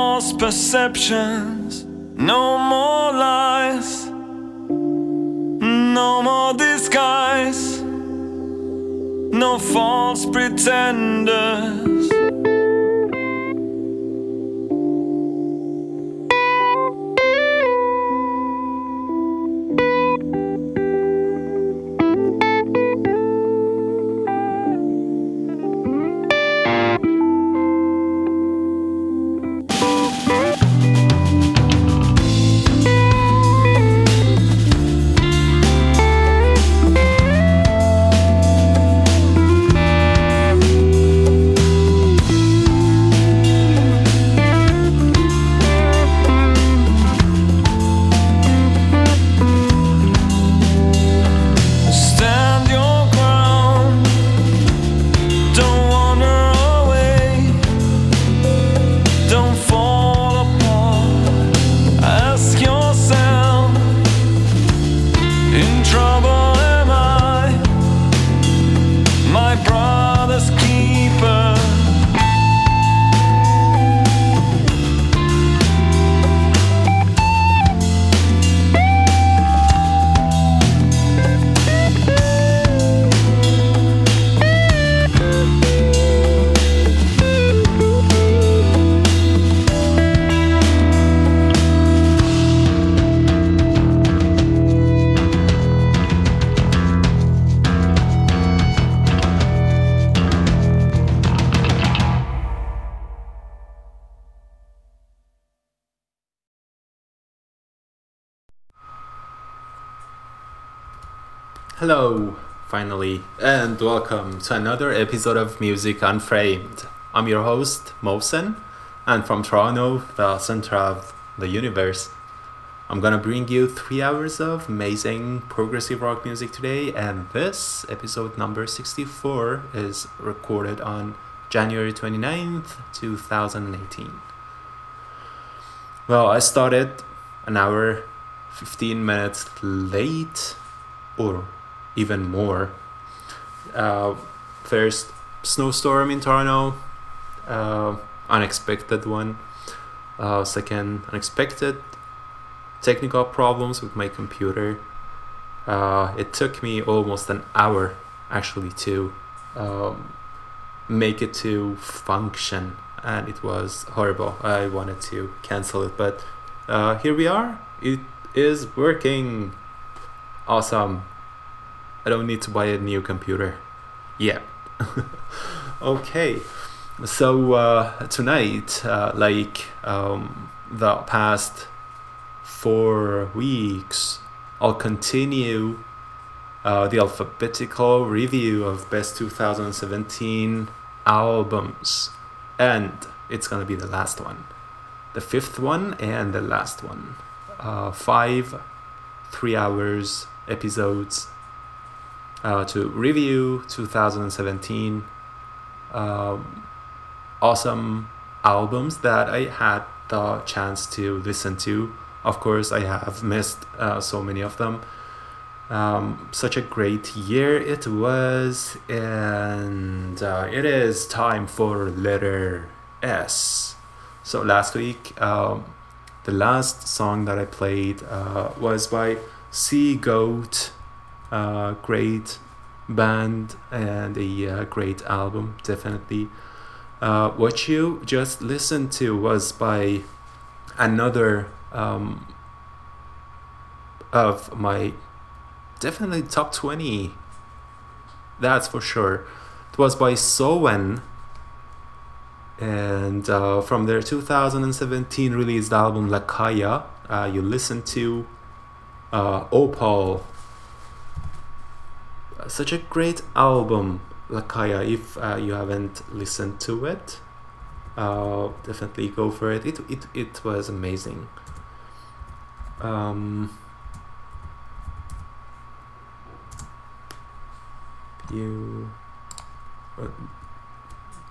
false perceptions, no more lies, no more disguise, no false pretenders. Hello, finally, and welcome to another episode of Music Unframed. I'm your host, Mohsen, and from Toronto, the center of the universe. I'm gonna bring you 3 hours of amazing progressive rock music today, and this episode number 64 is recorded on January 29th, 2018. Well, I started an hour 15 minutes late, or even more. First snowstorm in Toronto, unexpected one. Second, unexpected technical problems with my computer. It took me almost an hour actually to make it to function, and it was horrible. I wanted to cancel it, but here we are. It is working. Awesome. I don't need to buy a new computer. Yeah. Okay. So tonight, the past 4 weeks, I'll continue the alphabetical review of best 2017 albums. And it's going to be the last one. The fifth one and the last one. 5 3-hour episodes to review 2017 awesome albums that I had the chance to listen to. Of course, I have missed so many of them. Such a great year it was, and it is time for letter S. So last week, the last song that I played was by Sea Goat. Great band and a great album, definitely. What you just listened to was by another of my definitely top 20, that's for sure. It was by Sowen, and from their 2017 released album Lykaia, you listened to Opal. Such a great album, Lykaia. If you haven't listened to it, definitely go for it. It was amazing.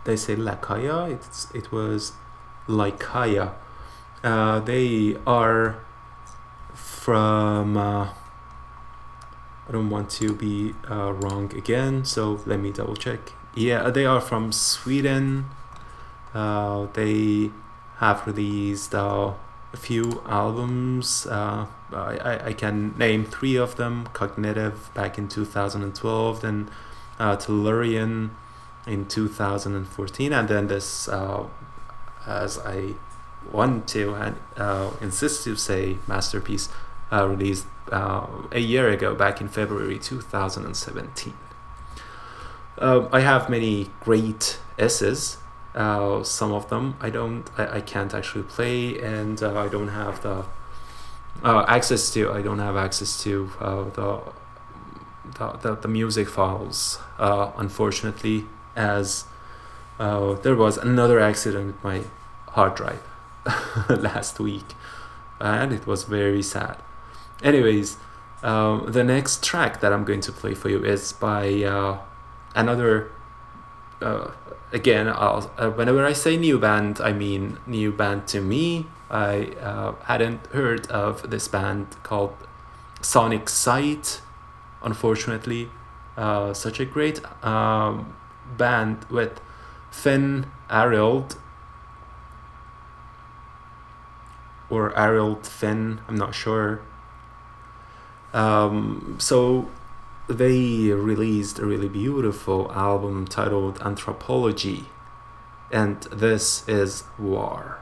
They say Lykaia. It was Lykaia. They are from. I don't want to be wrong again, so let me double check. Yeah, they are from Sweden. They have released a few albums. I can name three of them: Cognitive back in 2012, then Tellurian in 2014, and then this, as I want to insist to say, masterpiece released a year ago, back in February 2017. I have many great essays. Some of them I can't actually play, and I don't have the access to. I don't have access to the music files, unfortunately, as there was another accident with my hard drive last week, and it was very sad. Anyways, the next track that I'm going to play for you is by another. Again, whenever I say new band, I mean new band to me. I hadn't heard of this band called Sonic Sight, unfortunately. Such a great band with Finn Ariold, or Ariold Finn, I'm not sure. So they released a really beautiful album titled Anthropology, and this is War.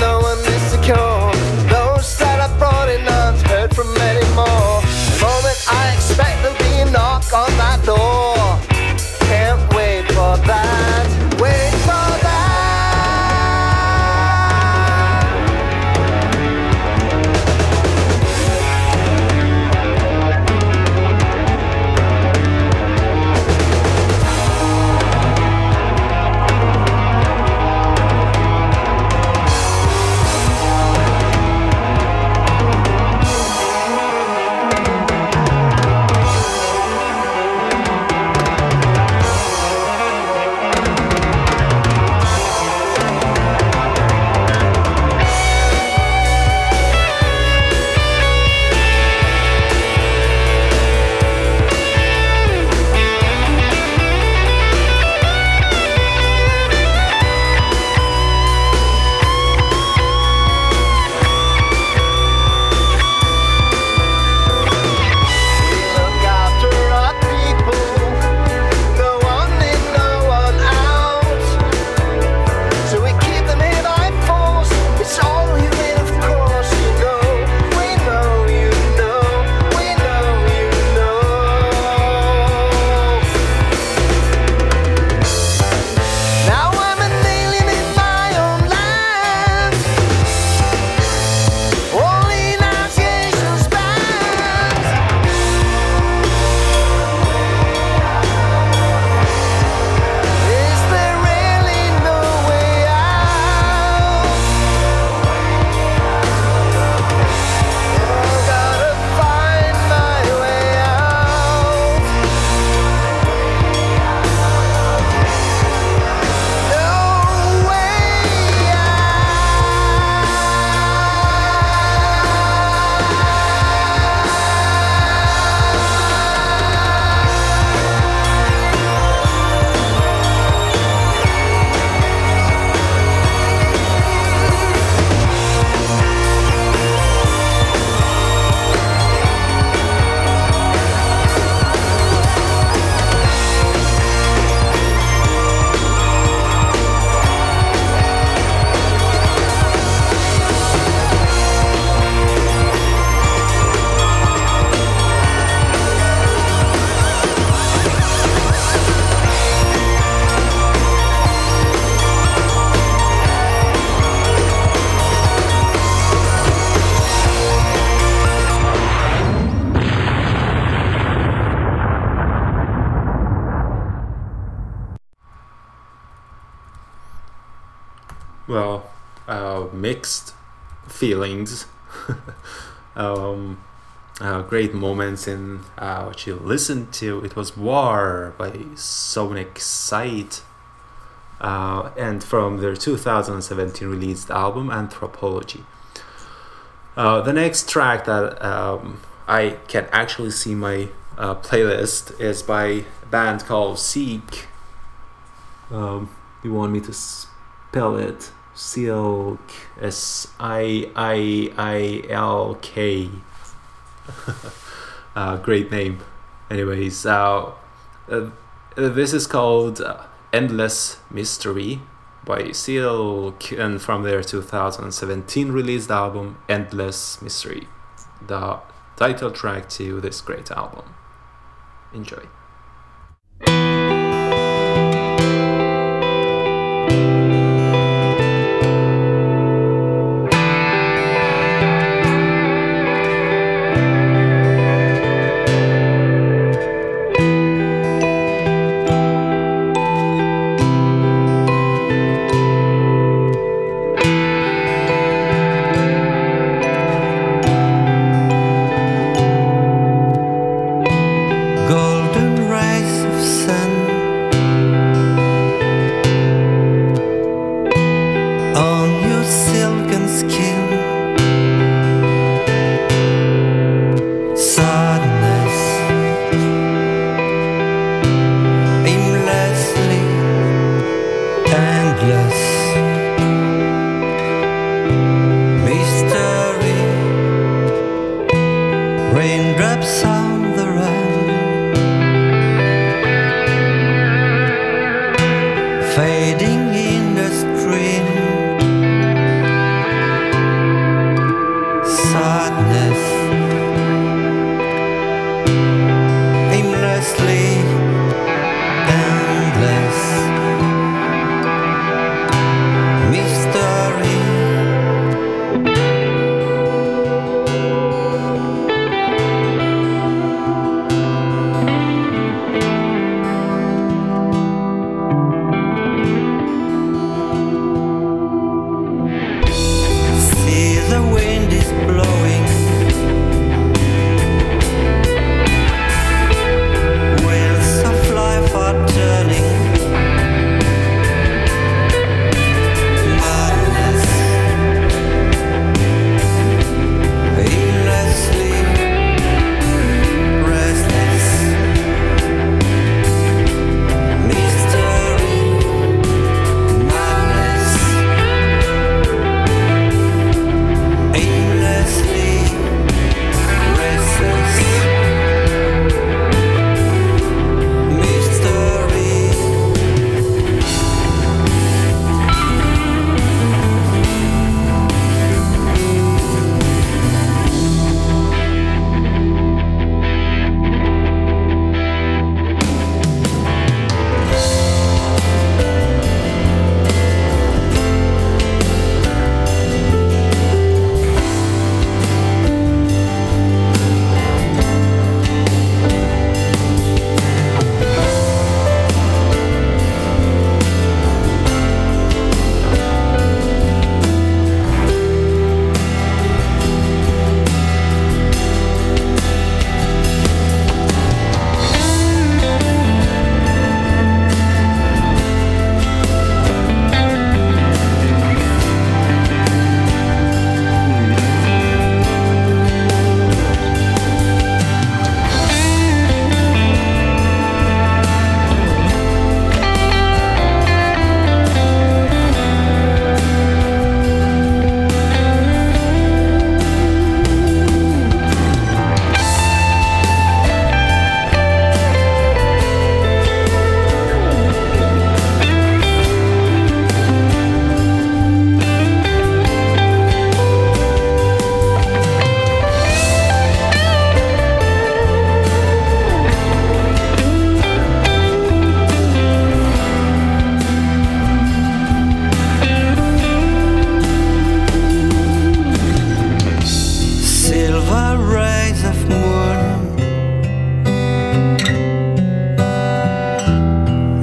No one well, mixed feelings. Great moments in what you listened to. It was War by Sonic Sight, and from their 2017 released album Anthropology. The next track that I can actually see my playlist is by a band called Silk. You want me to spell it? Silk, Siilk. Great name. Anyways, this is called Endless Mystery by Silk, and from their 2017 released album Endless Mystery, the title track to this great album. Enjoy.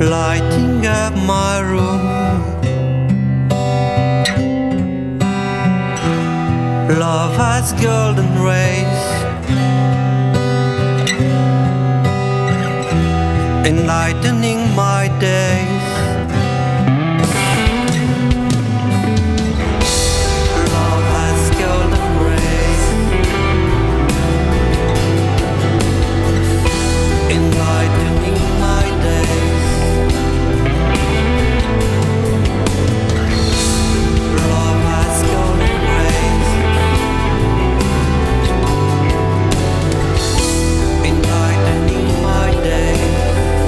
Lighting up my room, Love has golden rays. Enlightening my days. Love has golden rays. Enlightening my days. Love has golden rays. Enlightening my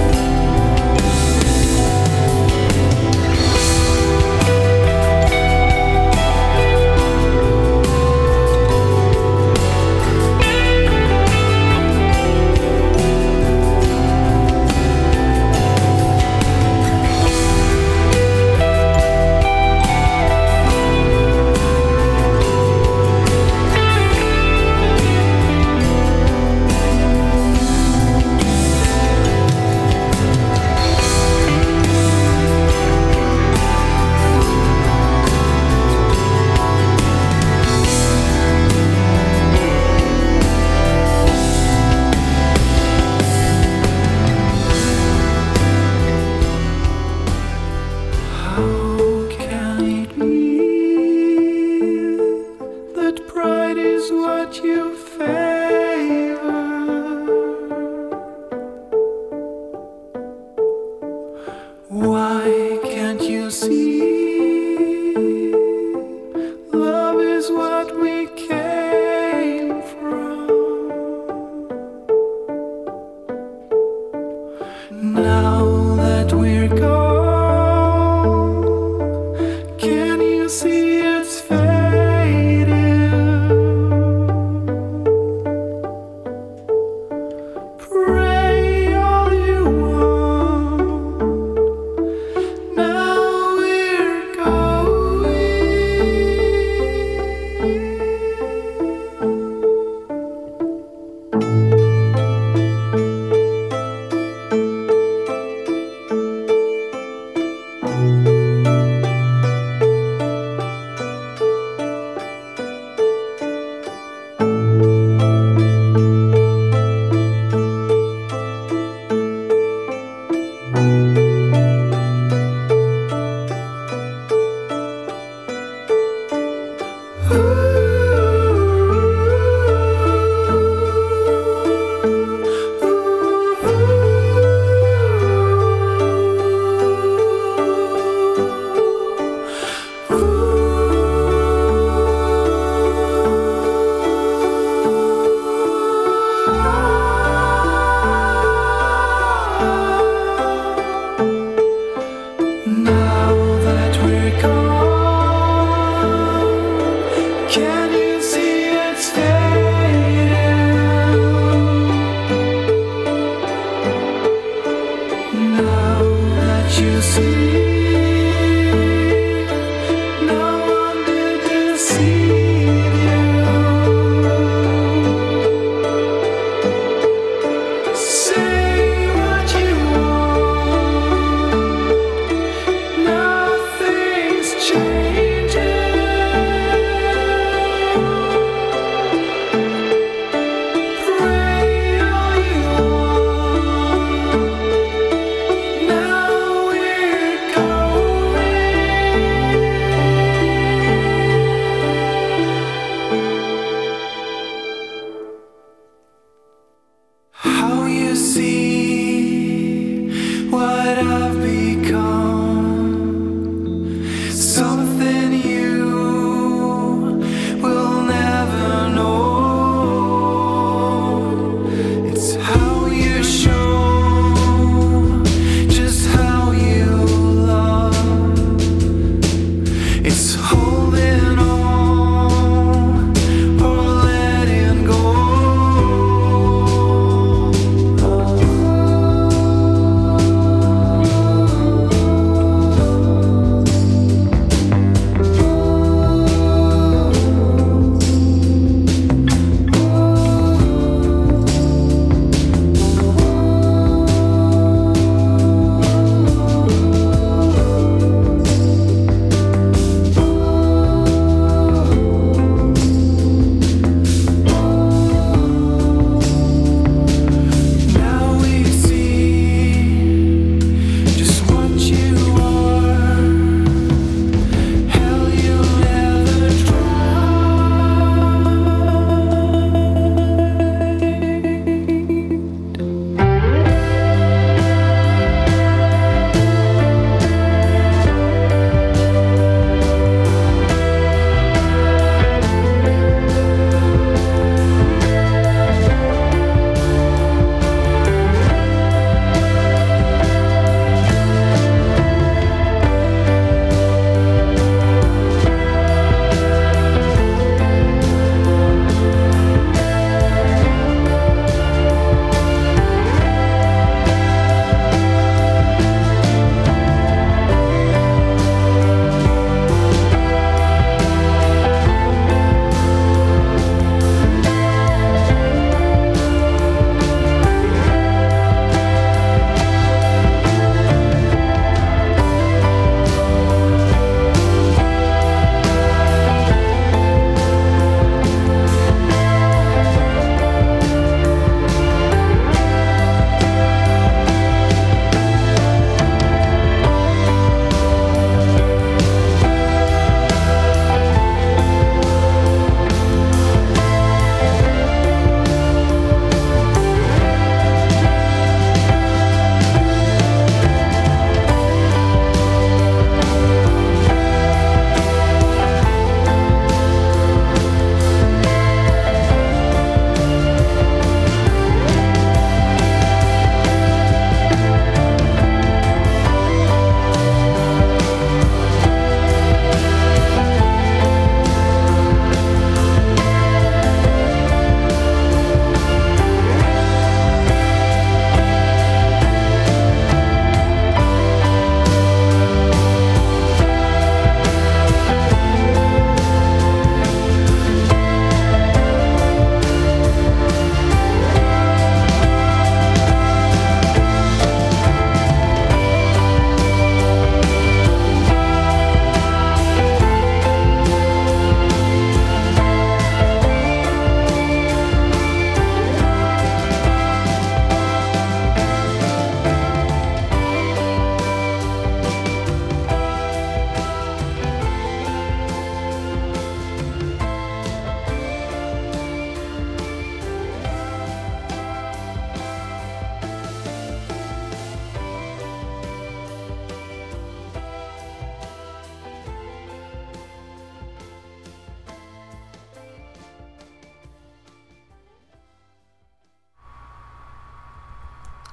days.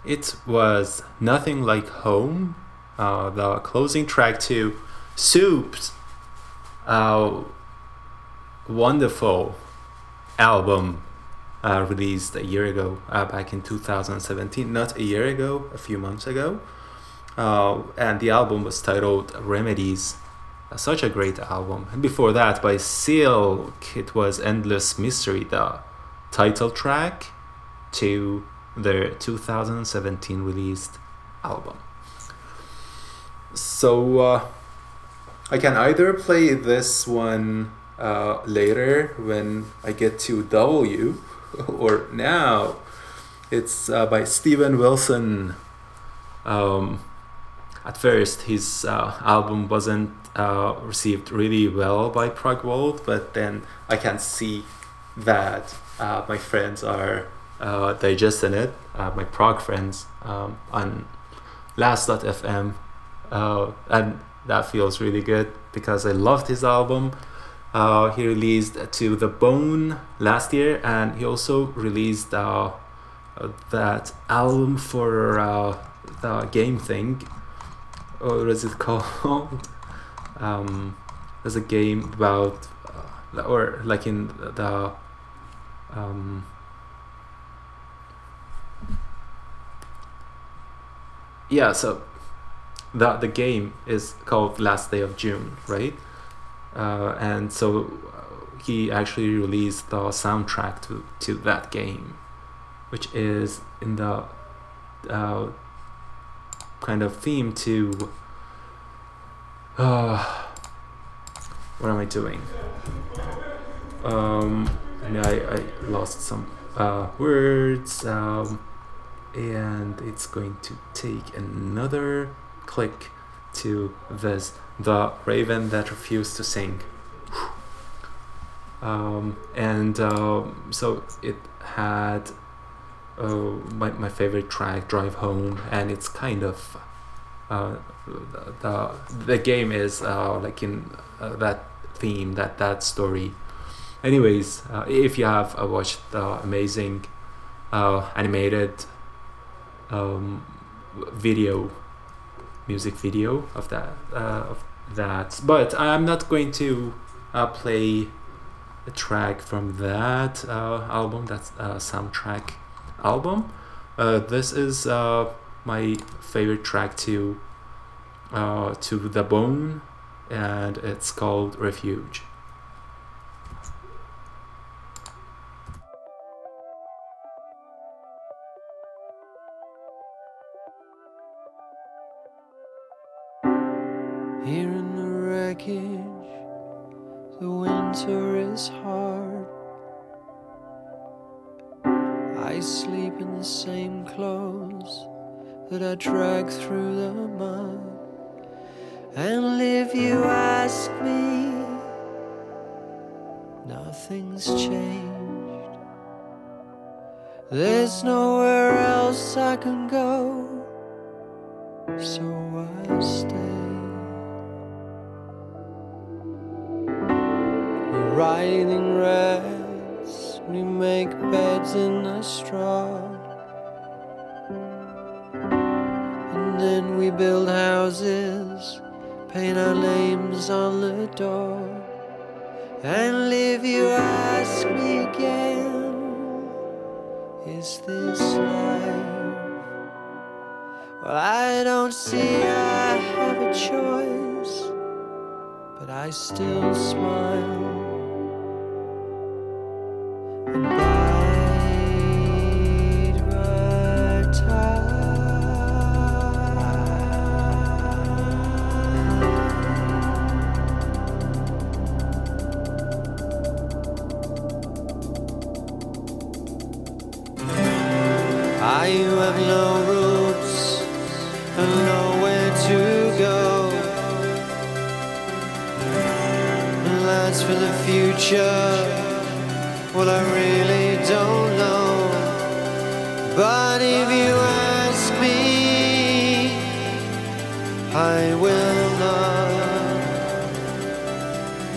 It was Nothing Like Home, the closing track to Soup's wonderful album released a year ago, back in 2017. Not a year ago, a few months ago. And the album was titled Remedies. Such a great album. And before that, by Silk, it was Endless Mystery, the title track to their 2017 released album. So I can either play this one later when I get to W, or now. It's by Steven Wilson. At first his album wasn't received really well by Prague World, but then I can see that my friends are digesting it, my Prague friends, on last.fm, and that feels really good because I loved his album. He released To the Bone last year, and he also released that album for the game thing, or is it called? There's a game about, or like in the yeah, so the game is called Last Day of June, right? And so he actually released the soundtrack to that game, which is in the kind of theme to what am I doing? And I lost some words, and it's going to take another click to this, The Raven That Refused to Sing. And so it had my favorite track, Drive Home, and it's kind of the game is like in that theme, that story. Anyways, if you have watched the amazing animated music video of that, but I'm not going to play a track from that album, that's soundtrack album. This is my favorite track to the Bone, and it's called Refuge. Here in the wreckage, the winter is hard. I sleep in the same clothes that I drag through the mud. And if you ask me, nothing's changed. There's nowhere else I can go, so I stay. We're riding rats, we make beds in the straw. Then we build houses, paint our names on the door. And if you ask me again, is this life? Well, I don't see I have a choice, but I still smile and bide my time. You have no roots and nowhere to go, and that's for the future. Well, I really don't know, but if you ask me, I will not.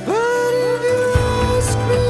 But if you ask me,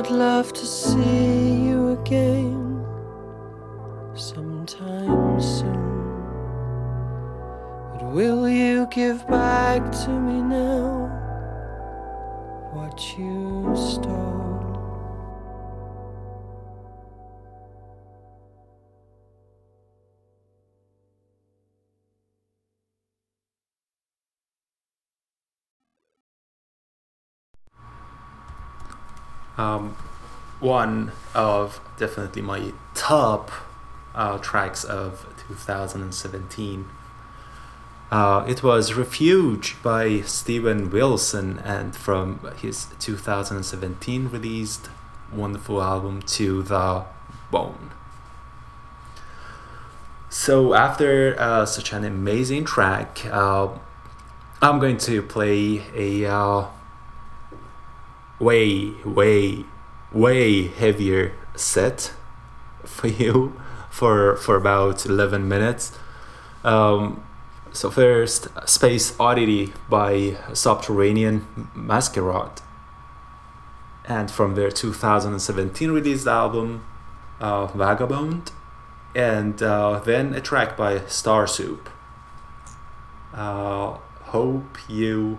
I'd love to see you again sometime soon. But will you give back to me now what you stole? One of definitely my top tracks of 2017. It was Refuge by Steven Wilson, and from his 2017 released wonderful album To the Bone. So after such an amazing track, I'm going to play a way heavier set for you for about 11 minutes. So first, Space Oddity by Subterranean Masquerade, and from their 2017 released album Vagabond, and then a track by Star Soup. Hope you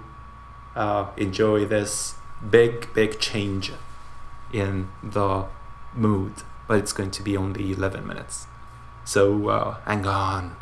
enjoy this big change in the mood, but it's going to be only 11 minutes, so hang on.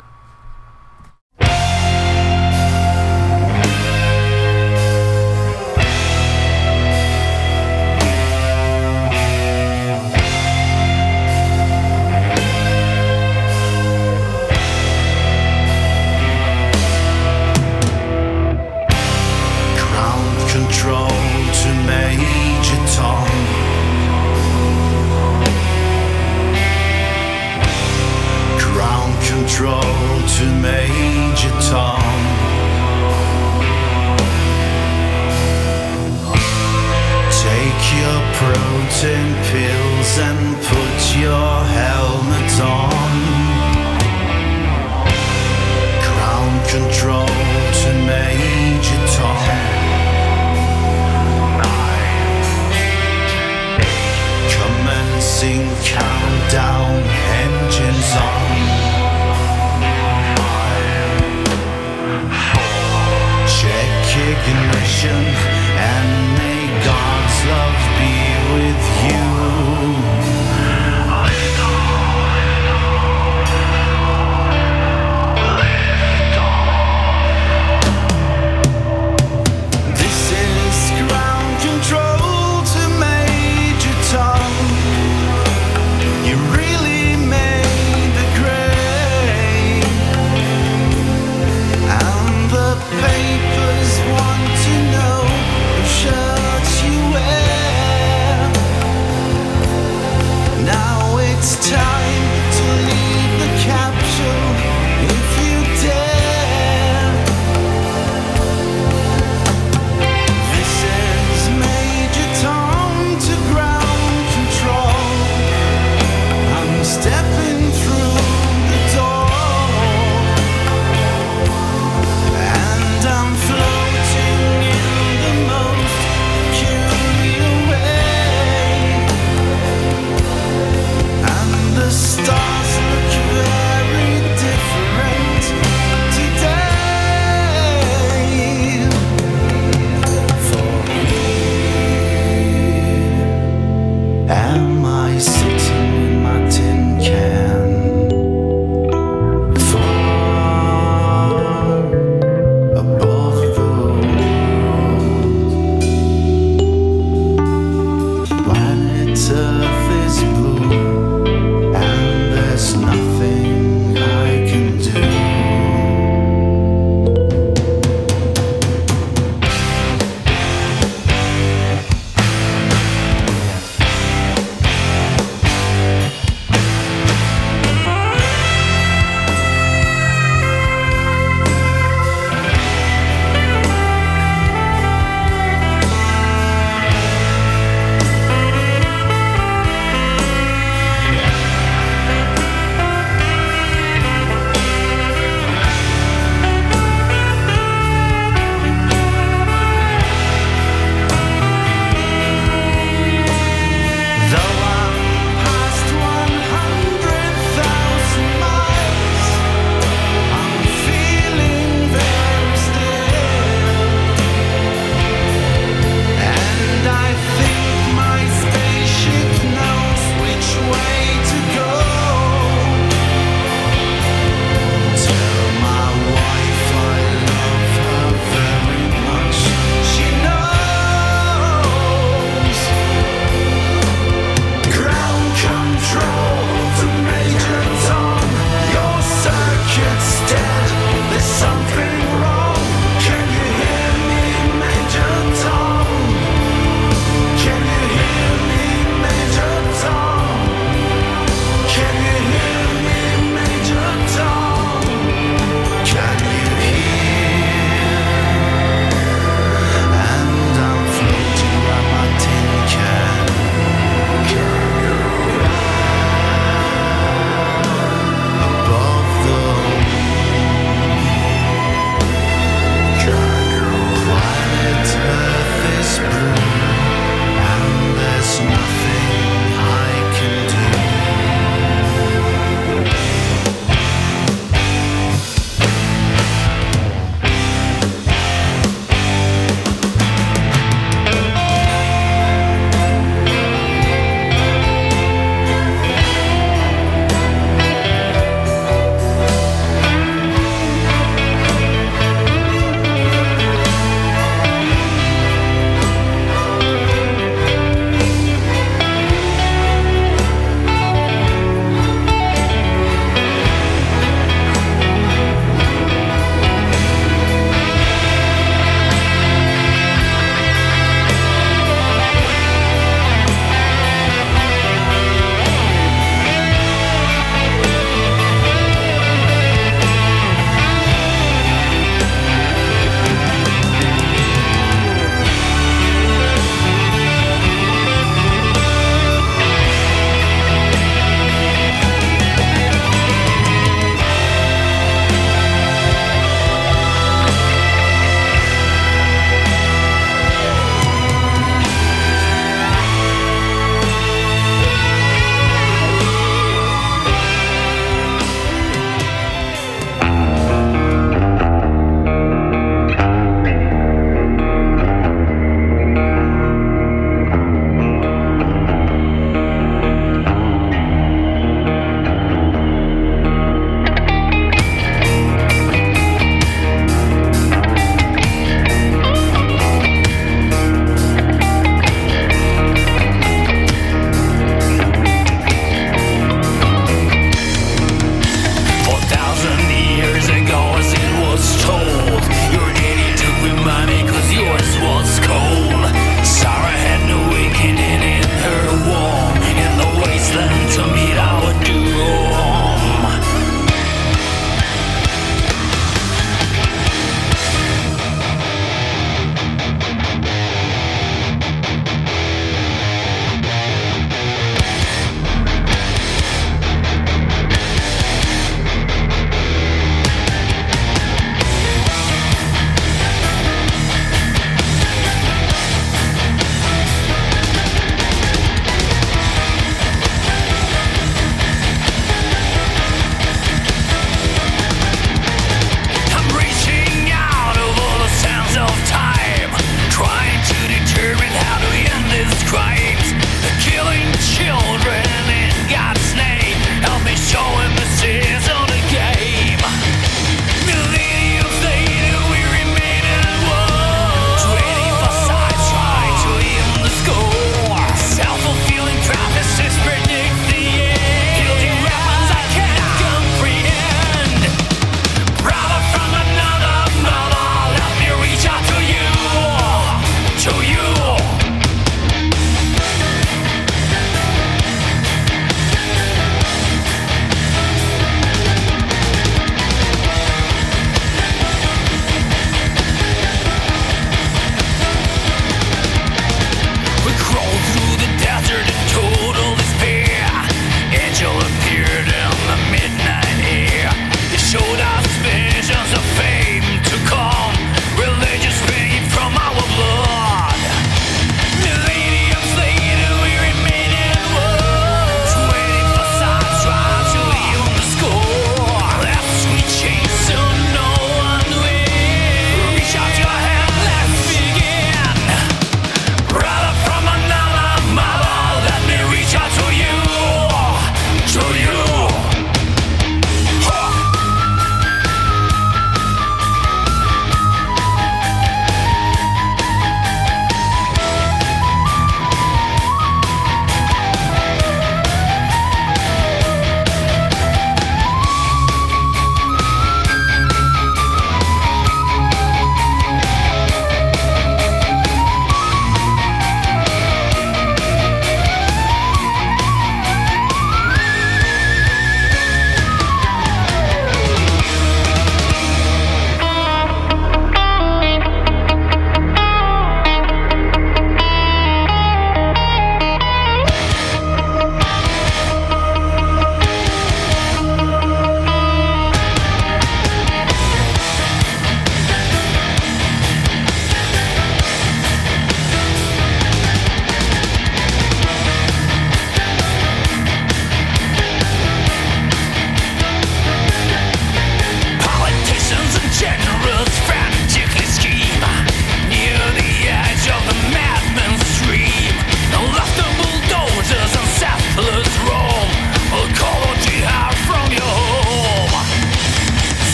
And may God's love be with you.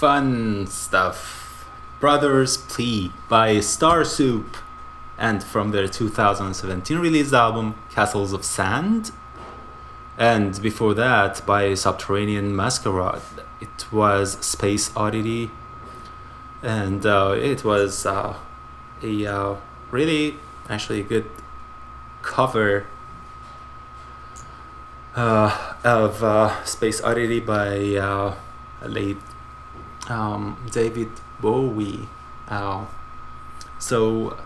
fun stuff. Brothers Plea by Star Soup, and from their 2017 released album Castles of Sand, and before that by Subterranean Masquerade it was Space Oddity, and it was a really actually good cover of Space Oddity by late David Bowie. So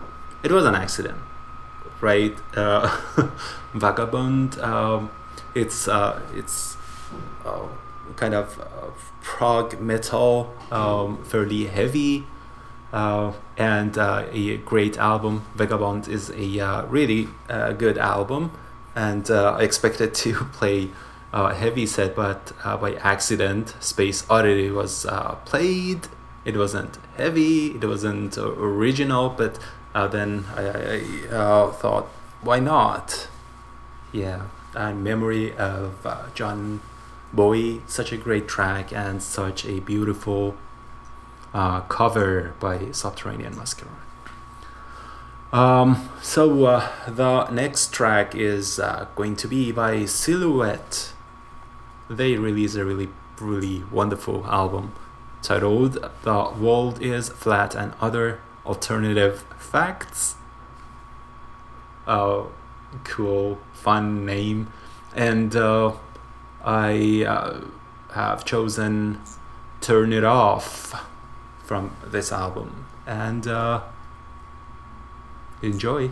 it was an accident, right? Vagabond, it's kind of prog metal, fairly heavy, and a great album. Vagabond is a really good album, and I expected to play heavy set, but by accident Space Oddity was played. It wasn't heavy, it wasn't original, but then I thought, why not? Yeah, in memory of John Bowie, such a great track and such a beautiful cover by Subterranean Masquerade. So the next track is going to be by Silhouette. They released a really, really wonderful album titled The World Is Flat and Other Alternative Facts. Cool, fun name. And I have chosen Turn It Off from this album. And enjoy.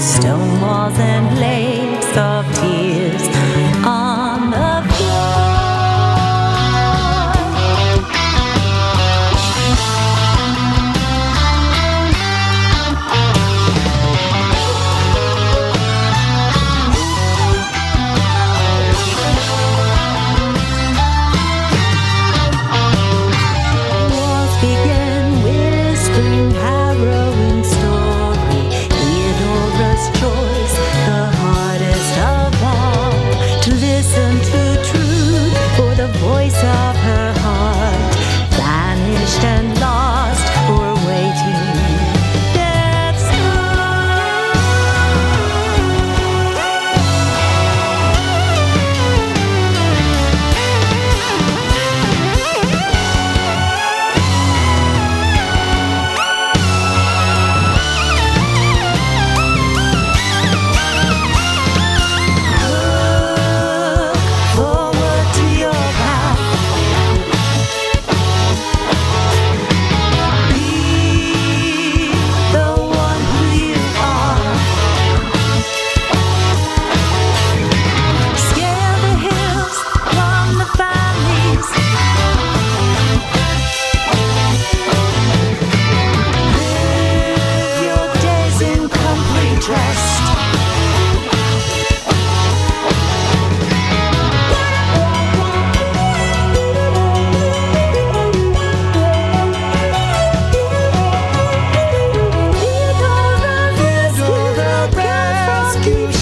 stone walls and lakes of tears on the floor. Wars begin whispering harrowing story, Theodora's choice, the hardest of all, to listen to truth, for the voice of her heart, vanished and lost, or waiting death's look forward to your path. Be the one who you are. Scale the hills, climb the valleys. Live your days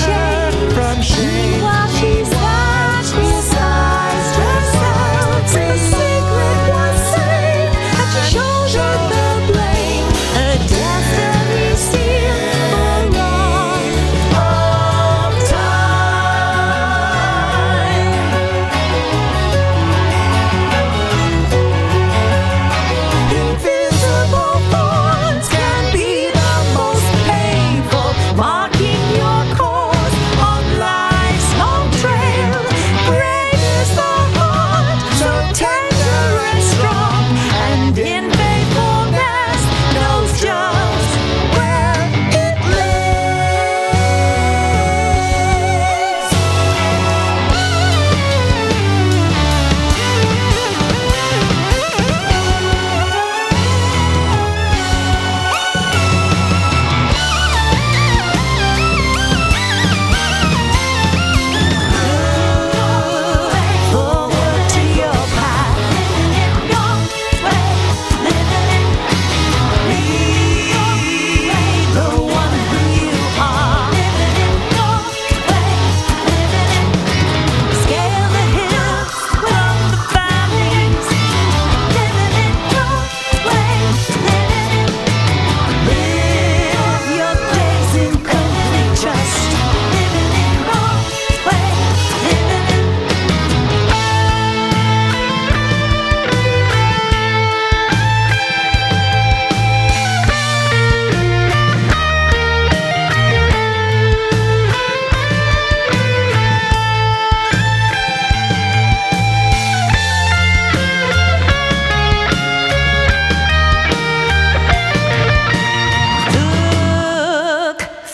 in complete rest. Invisible thorns can be the most painful, marking your course on life's long trail. Great is the heart, so tender and strong, and in faithfulness knows just where it lives.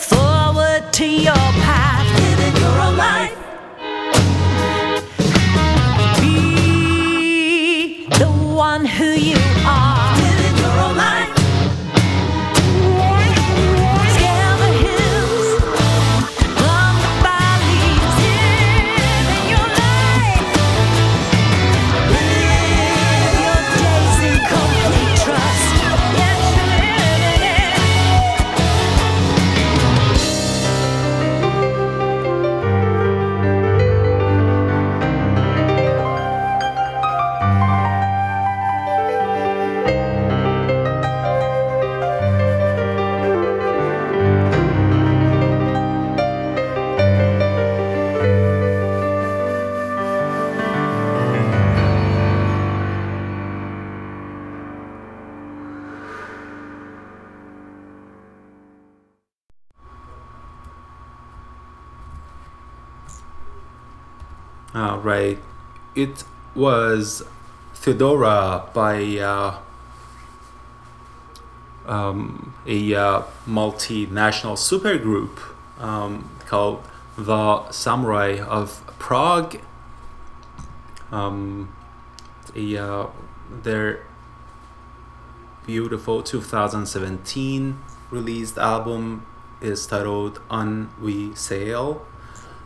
Forward to your path. Living in your way. Living in Be the one who you are. Living in your way. Living in. Scale the hills, climb the valleys. Living in your way. Living in. Live your days in complete trust. Living in your way. Living in. Look forward to your path. Live in your own life. Be the one who you are. Live in your own life. Scale the hills, climb the valleys. Live in your life. Live your days in complete trust. Yes, live in it. All right. It was Theodora by a multinational supergroup called the Samurai of Prague. Their beautiful 2017 released album is titled On We Sail.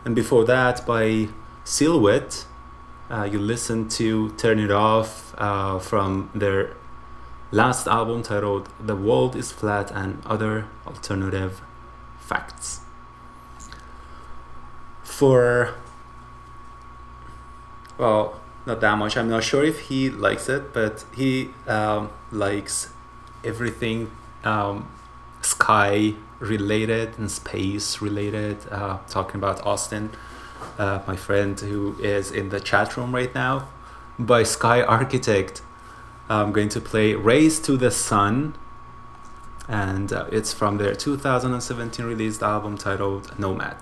And before that, by Silhouette, you listen to Turn It Off from their last album titled The World Is Flat and Other Alternative Facts. For, well, not that much. I'm not sure if he likes it, but he likes everything sky related and space related. Talking about Austin, my friend who is in the chat room right now, by Sky Architect. I'm going to play Raise to the Sun, and it's from their 2017 released album titled Nomad.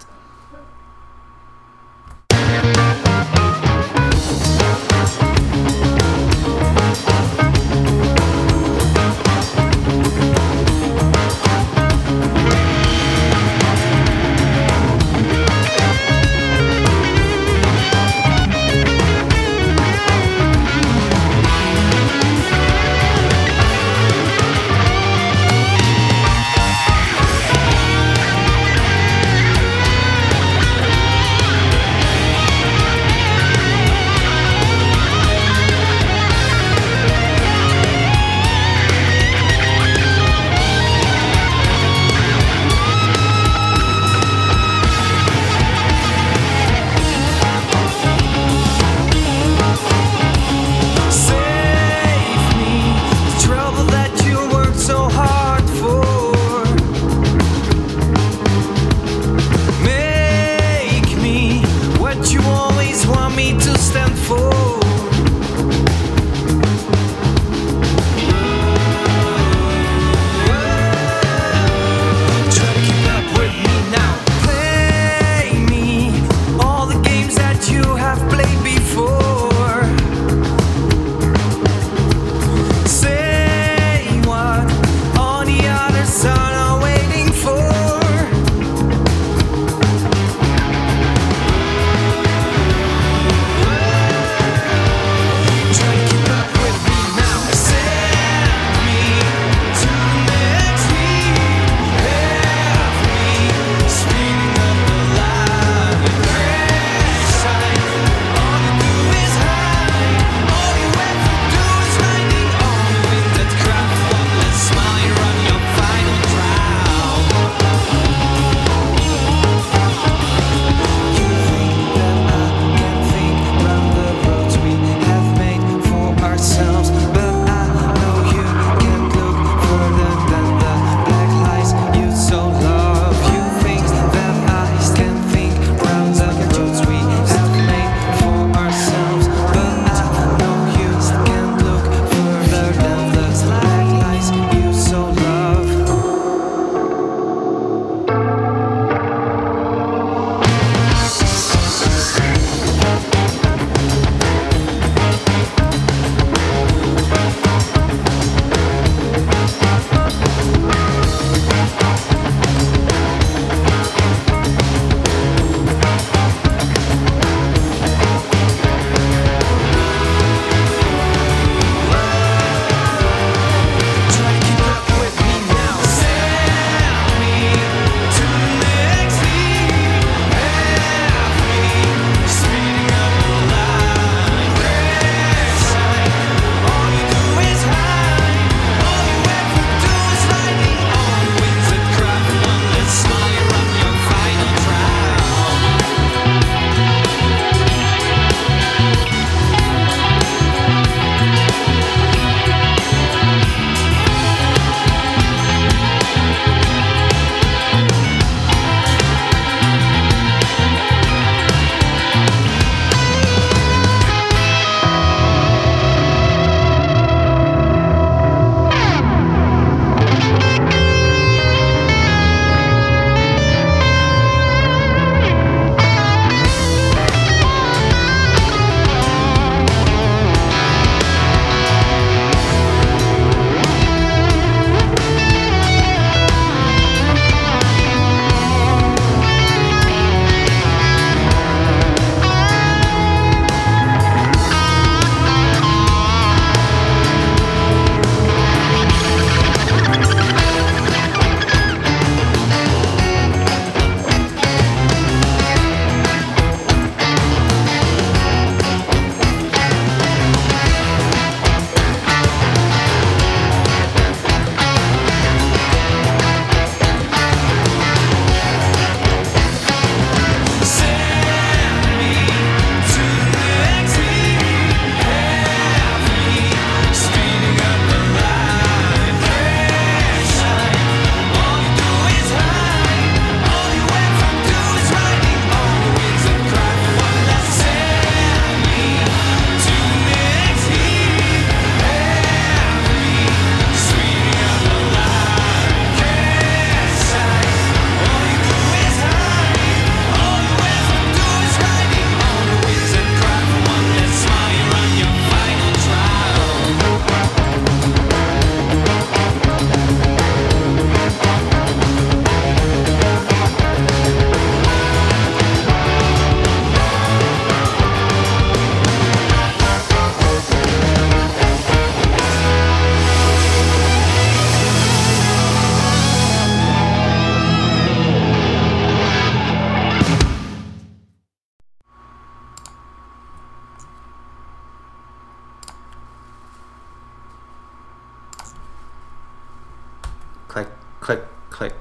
click, click.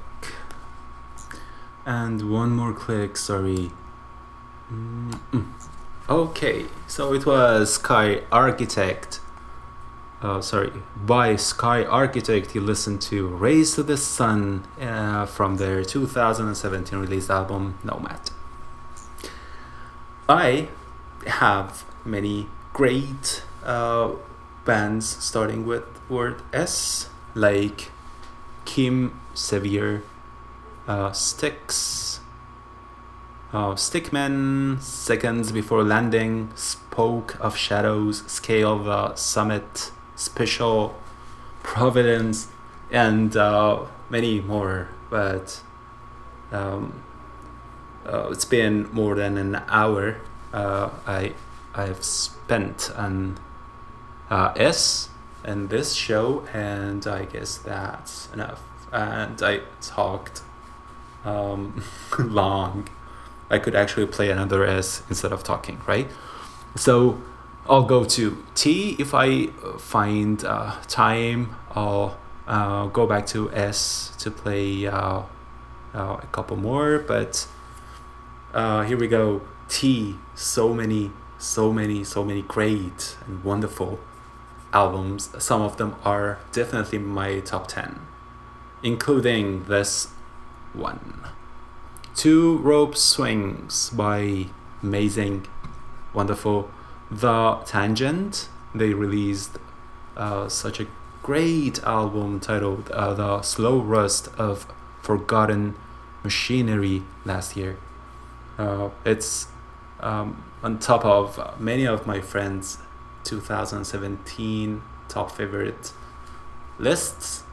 And one more click, sorry. Okay, so it was Sky Architect. By Sky Architect, you listened to Raise to the Sun from their 2017 released album, Nomad. I have many great bands starting with word S, like Kim Severe, Styx, Stickman, Seconds Before Landing, Spoke of Shadows, Scale the Summit, Special, Providence, and many more. But it's been more than an hour I've spent on S and this show, and I guess that's enough. And I talked long. I could actually play another S instead of talking, right? So I'll go to T. If I find time, I'll go back to S to play a couple more. But here we go. T. So many great and wonderful albums. Some of them are definitely my top 10, including this one. Two Rope Swings by amazing, wonderful The Tangent. They released such a great album titled The Slow Rust of Forgotten Machinery last year. It's on top of many of my friends' 2017 top favorite lists.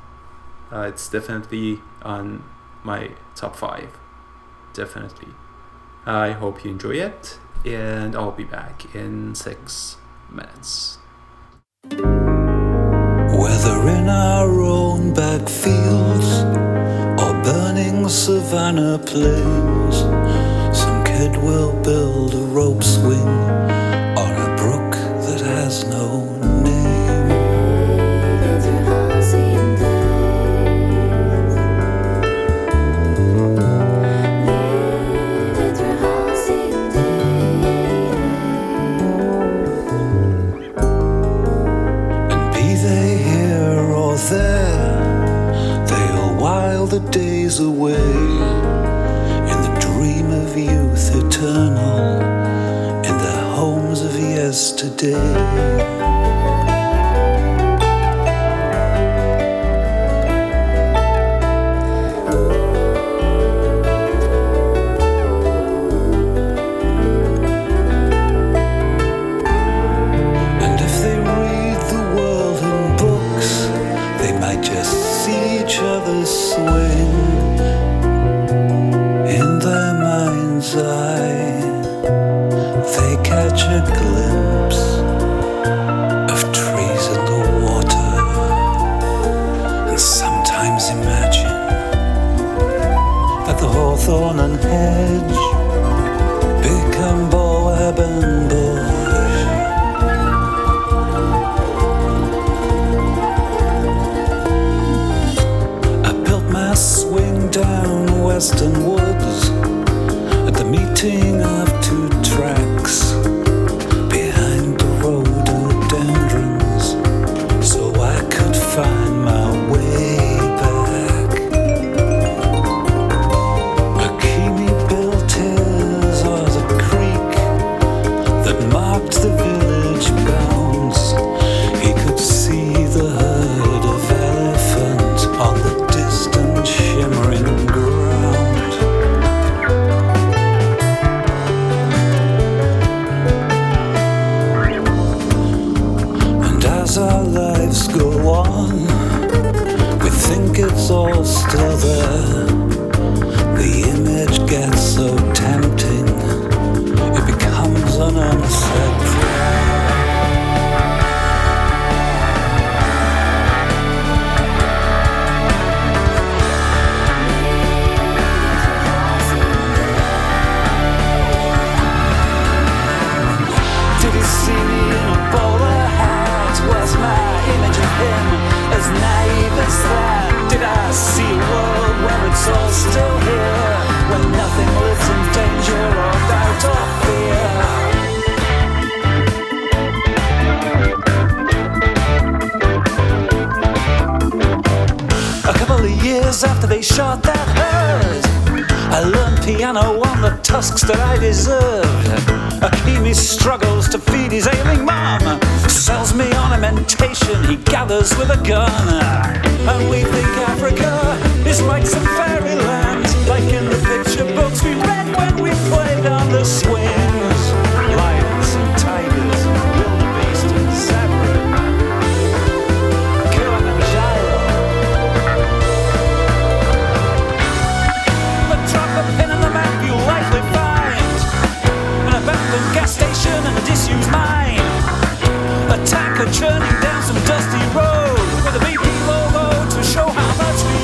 It's definitely on my top 5. Definitely. I hope you enjoy it, and I'll be back in 6 minutes. Whether in our own backfields or burning savannah plains, some kid will build a rope swing on a brook that has no name. The days away in the dream of youth eternal in the homes of yesterday. Thorn and hedge become boab and bush. I built my swing down western woods at the meeting of two tracks behind the rhododendrons, so I could find my way. It's all still there. The image gets so tempting, it becomes an unsaid prayer. Did he see me in a bowler hat? Was my image of him as naive as that? Did I see what? shot that hurt. I learned piano on the tusks that I deserved. Akimi struggles to feed his ailing mum. Sells me ornamentation he gathers with a gun. And we think Africa is like some fairyland, like in the picture books we read when we played on the swings. Lions and tigers, wildebeest and samurai. Station and a disused mine. A tanker churning down some dusty road with a BP logo to show how much we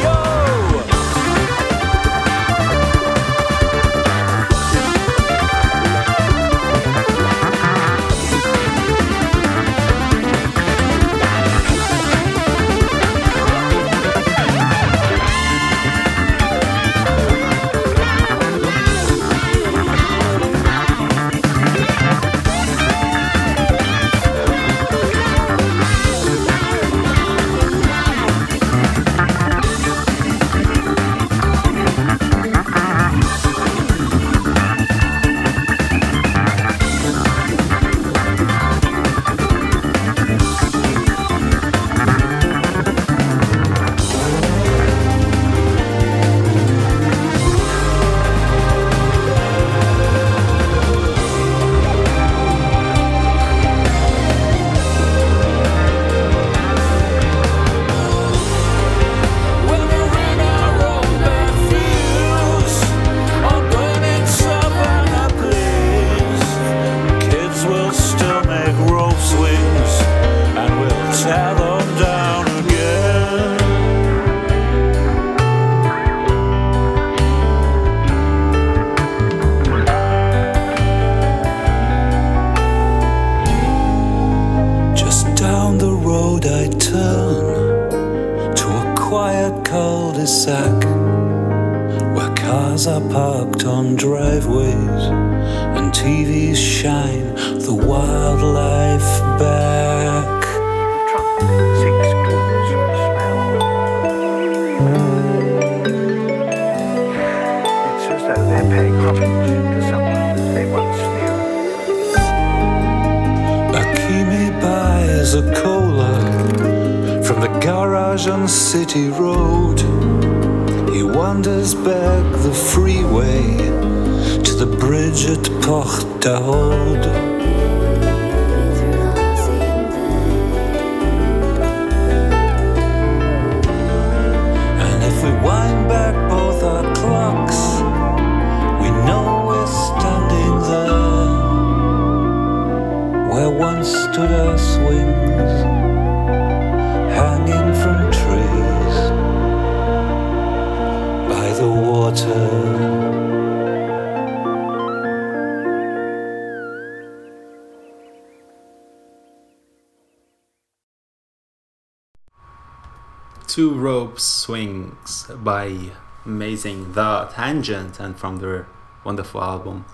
Two Rope Swings by amazing The Tangent, and from their wonderful album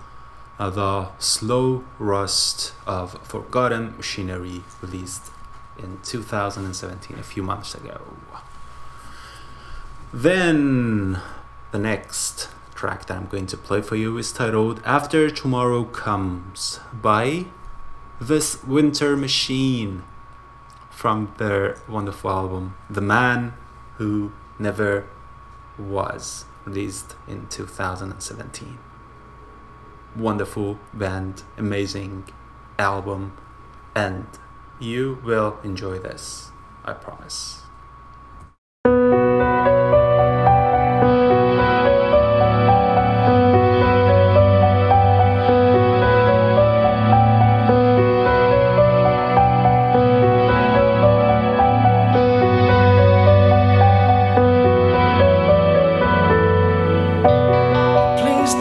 The Slow Rust of Forgotten Machinery, released in 2017, a few months ago. Then the next track that I'm going to play for you is titled After Tomorrow Comes by This Winter Machine, from their wonderful album The Man Who Never Was, released in 2017. Wonderful band, amazing album, and you will enjoy this, I promise. Reasons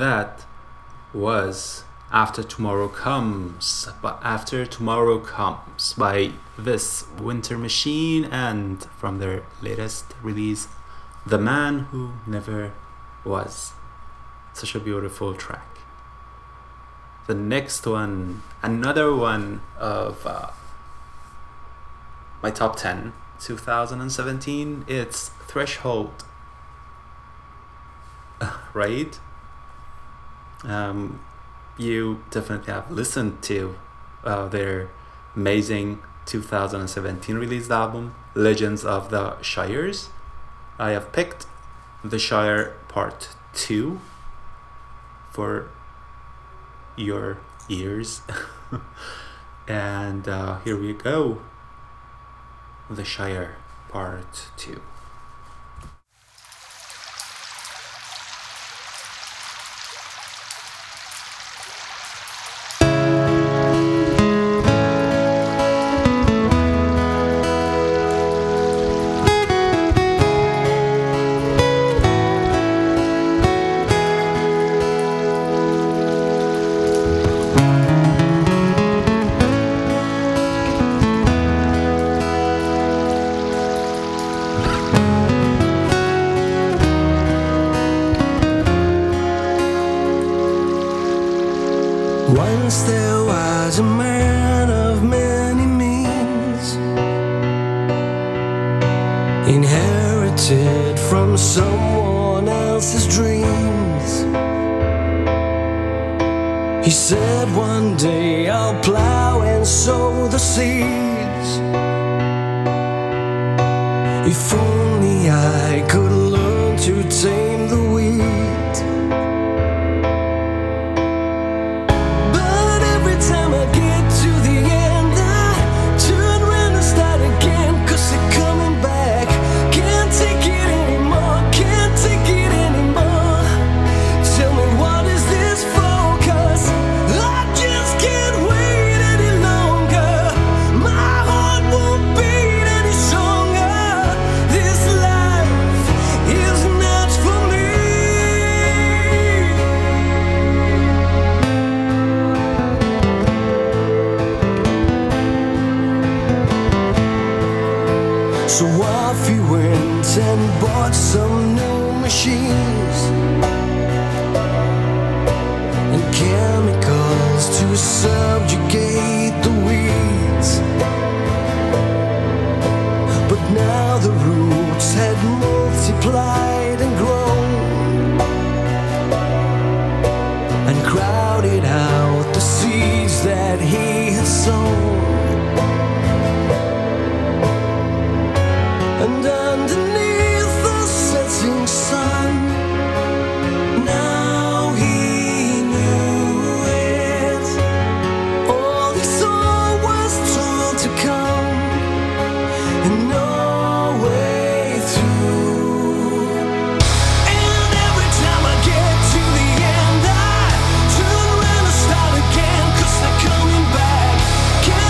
That was After Tomorrow Comes, but After Tomorrow Comes by This Winter Machine, and from their latest release, The Man Who Never Was. Such a beautiful track. The next one, another one of my top 10, 2017, it's Threshold. Right? You definitely have listened to their amazing 2017 released album, Legends of the Shires. I have picked The Shire Part 2 for your ears. And here we go. The Shire Part 2. Can't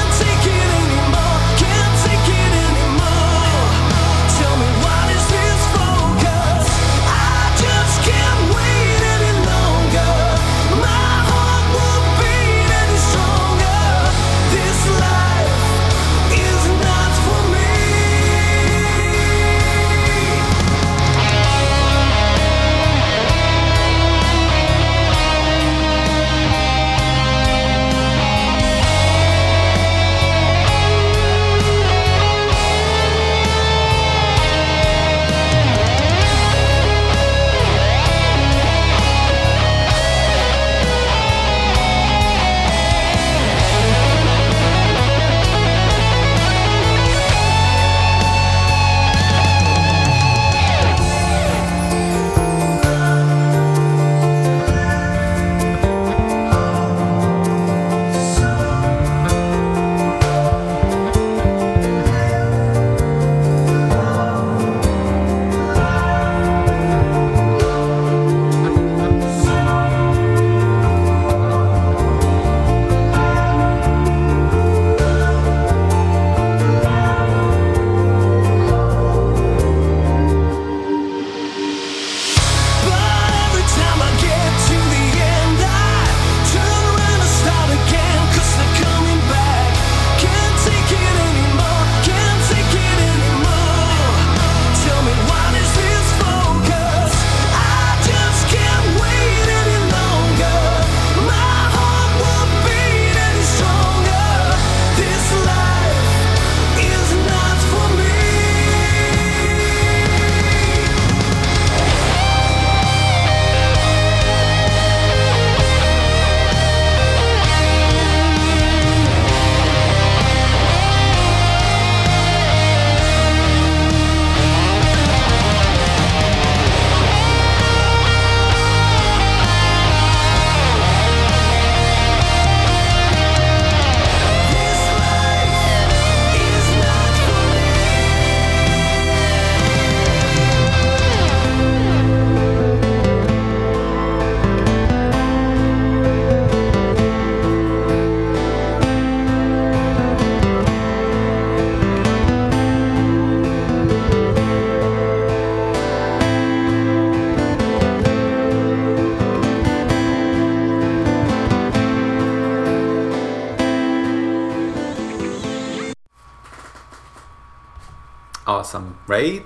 awesome raid,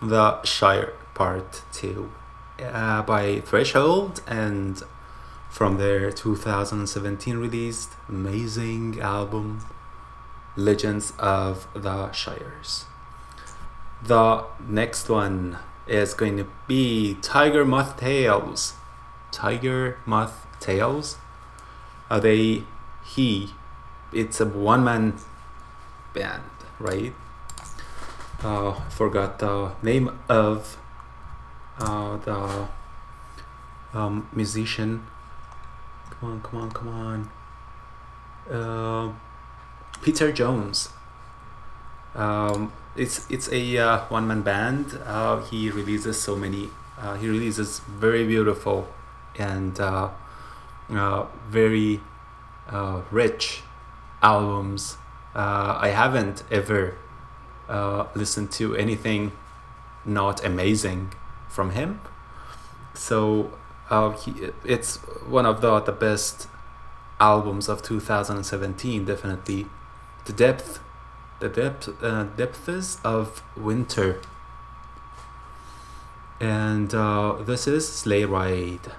The Shire Part Two, by Threshold, and from their 2017 released amazing album Legends of the Shires. The next one is going to be Tiger Moth Tales. It's a one-man band, right? Forgot the name of the musician. Come on. Peter Jones. It's a one-man band. He releases so many. He releases very beautiful and very rich albums. I haven't ever listened to anything not amazing from him. So it's one of the best albums of 2017, definitely. The depths of winter. And this is Sleigh Ride.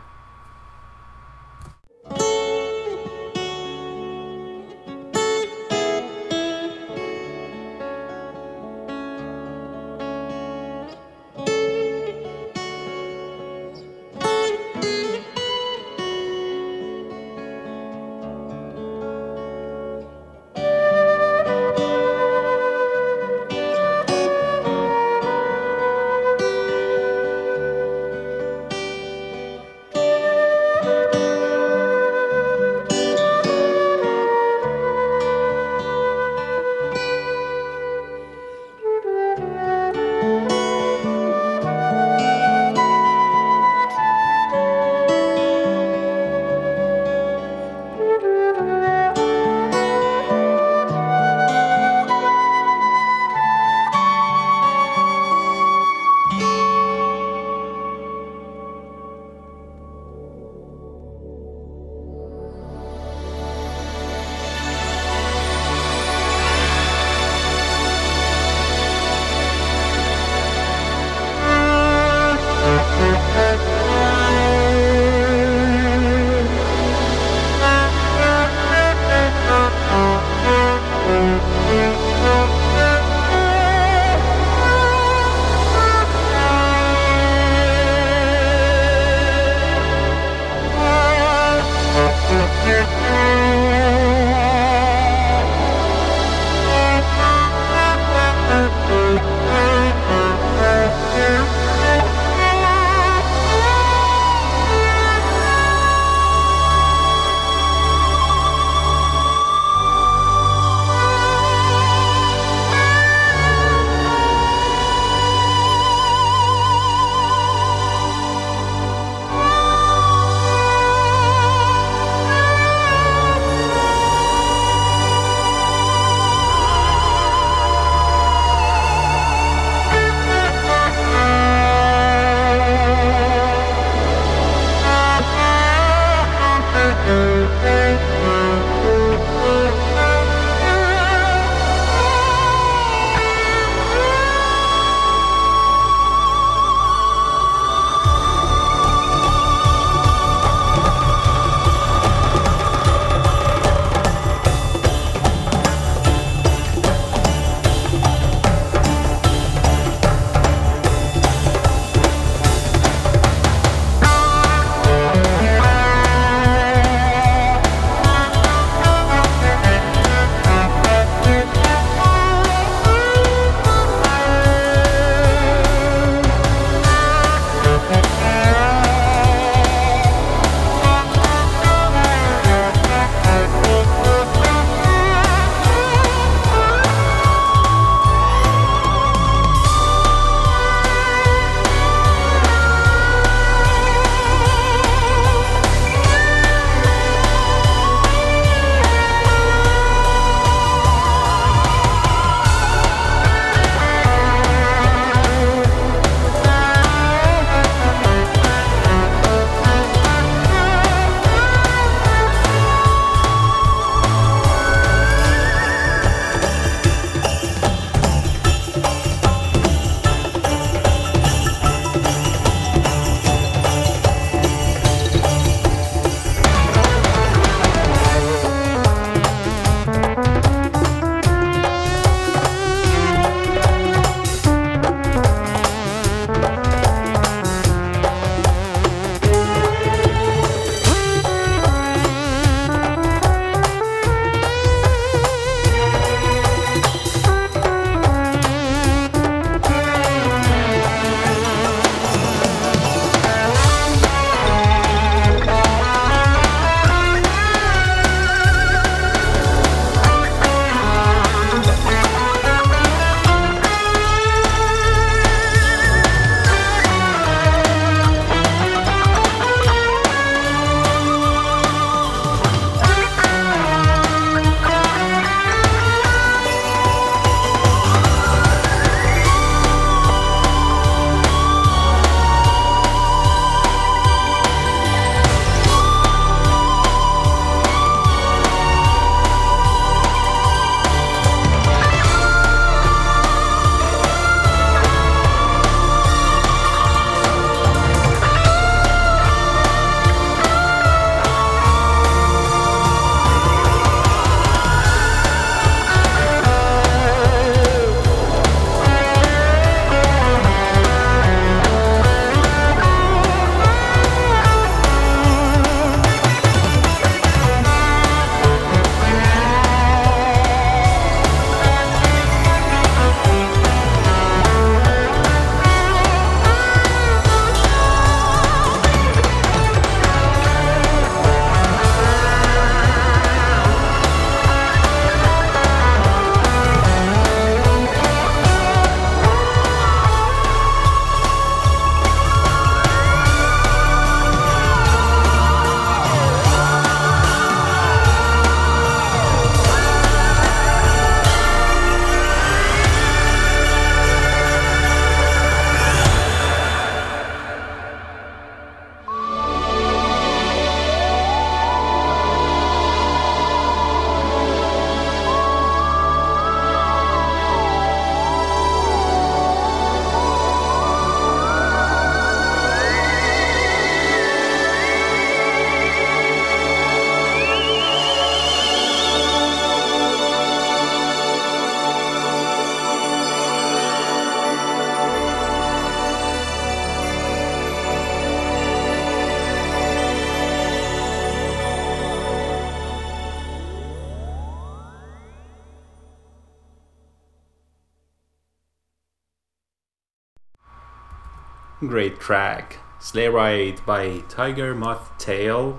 Great track. Sleigh Ride by Tiger Moth Tales.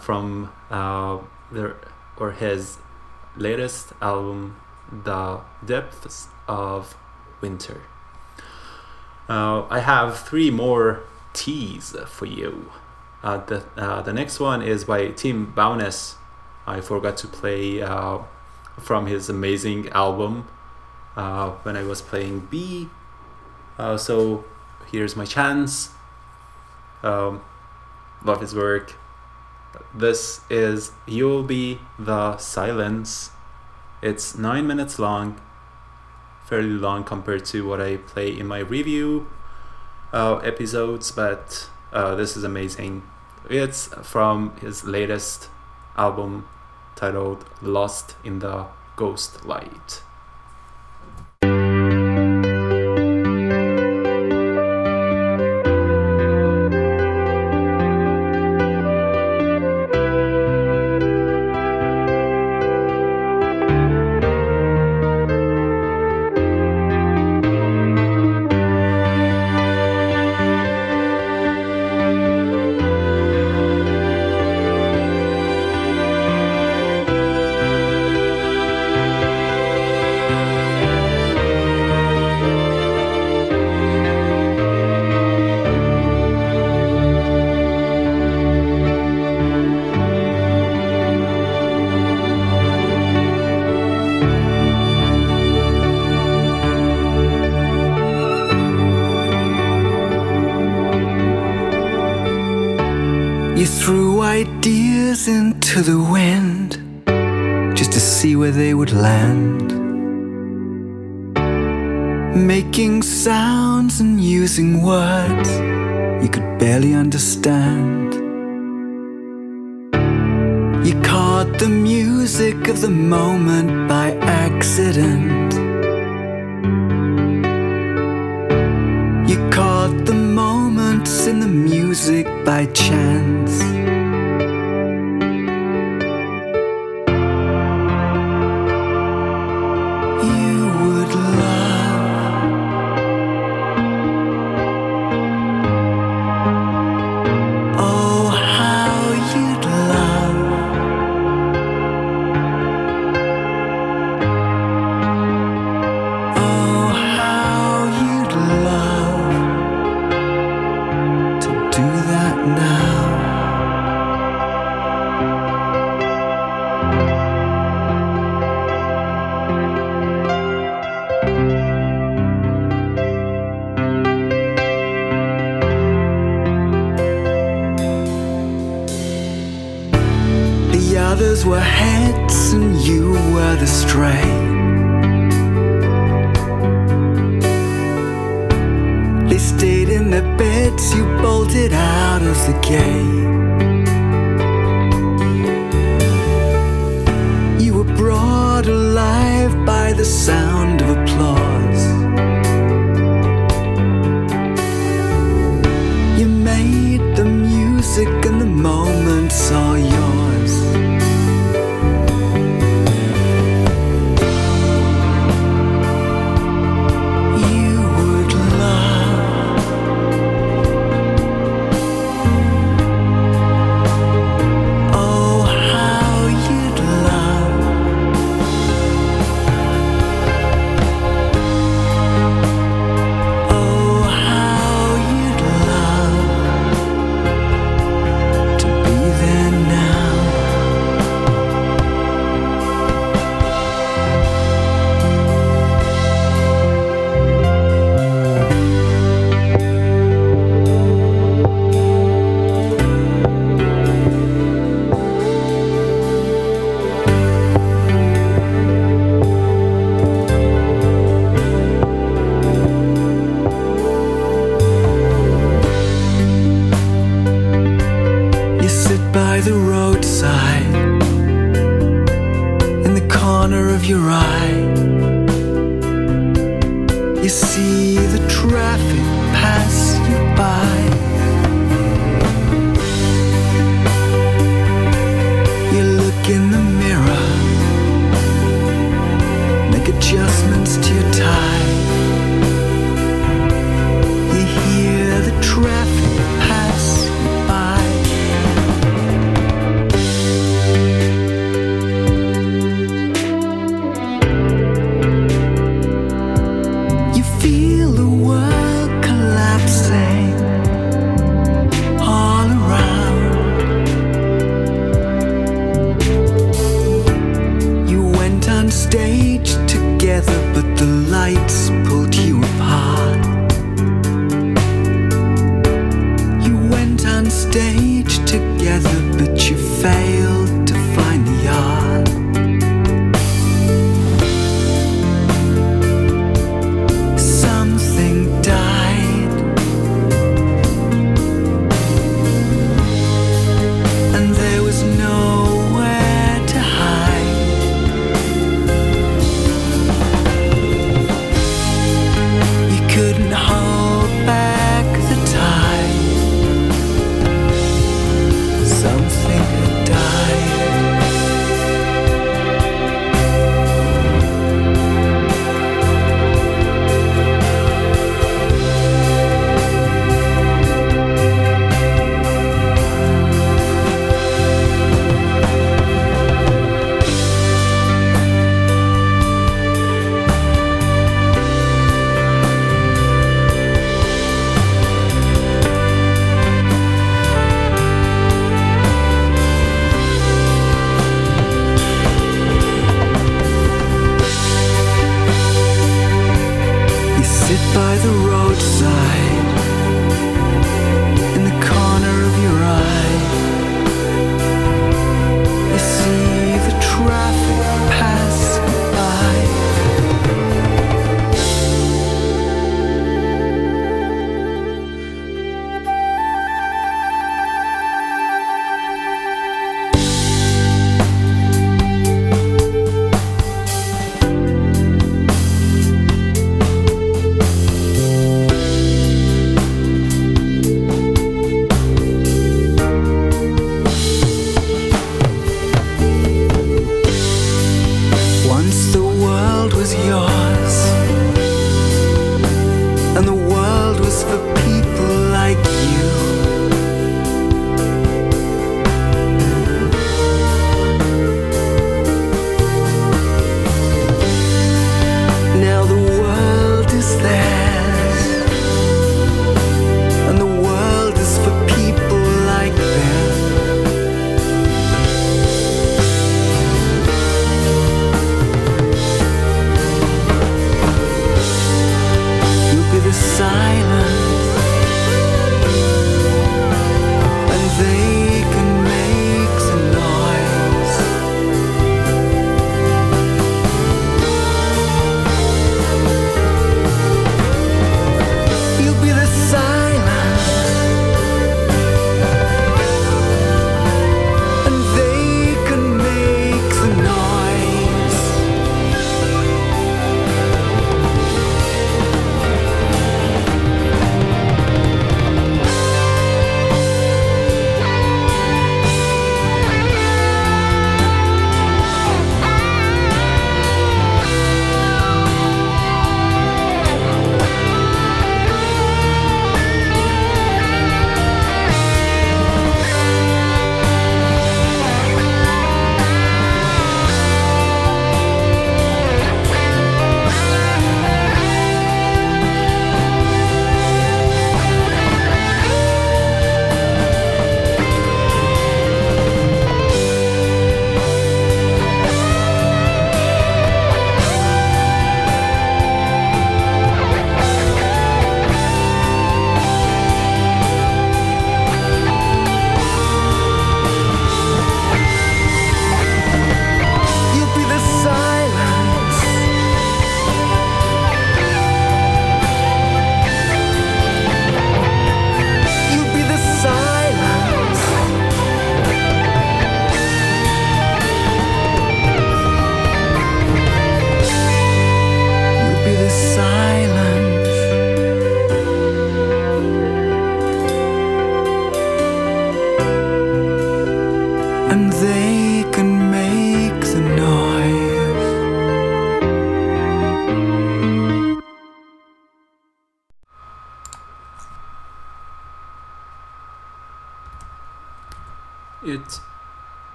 From his latest album, The Depths of Winter. I have three more T's for you. The next one is by Tim Bowness. I forgot to play from his amazing album when I was playing B. So here's my chance. Love his work. This is You'll Be the Silence. It's 9 minutes long, fairly long compared to what I play in my review episodes, but this is amazing. It's from his latest album titled Lost in the Ghost Light. To the wind, just to see where they would land, making sounds and using words you could barely understand. You caught the music of the moment by accident. You caught the moments in the music by chance. In the mirror, make adjustments to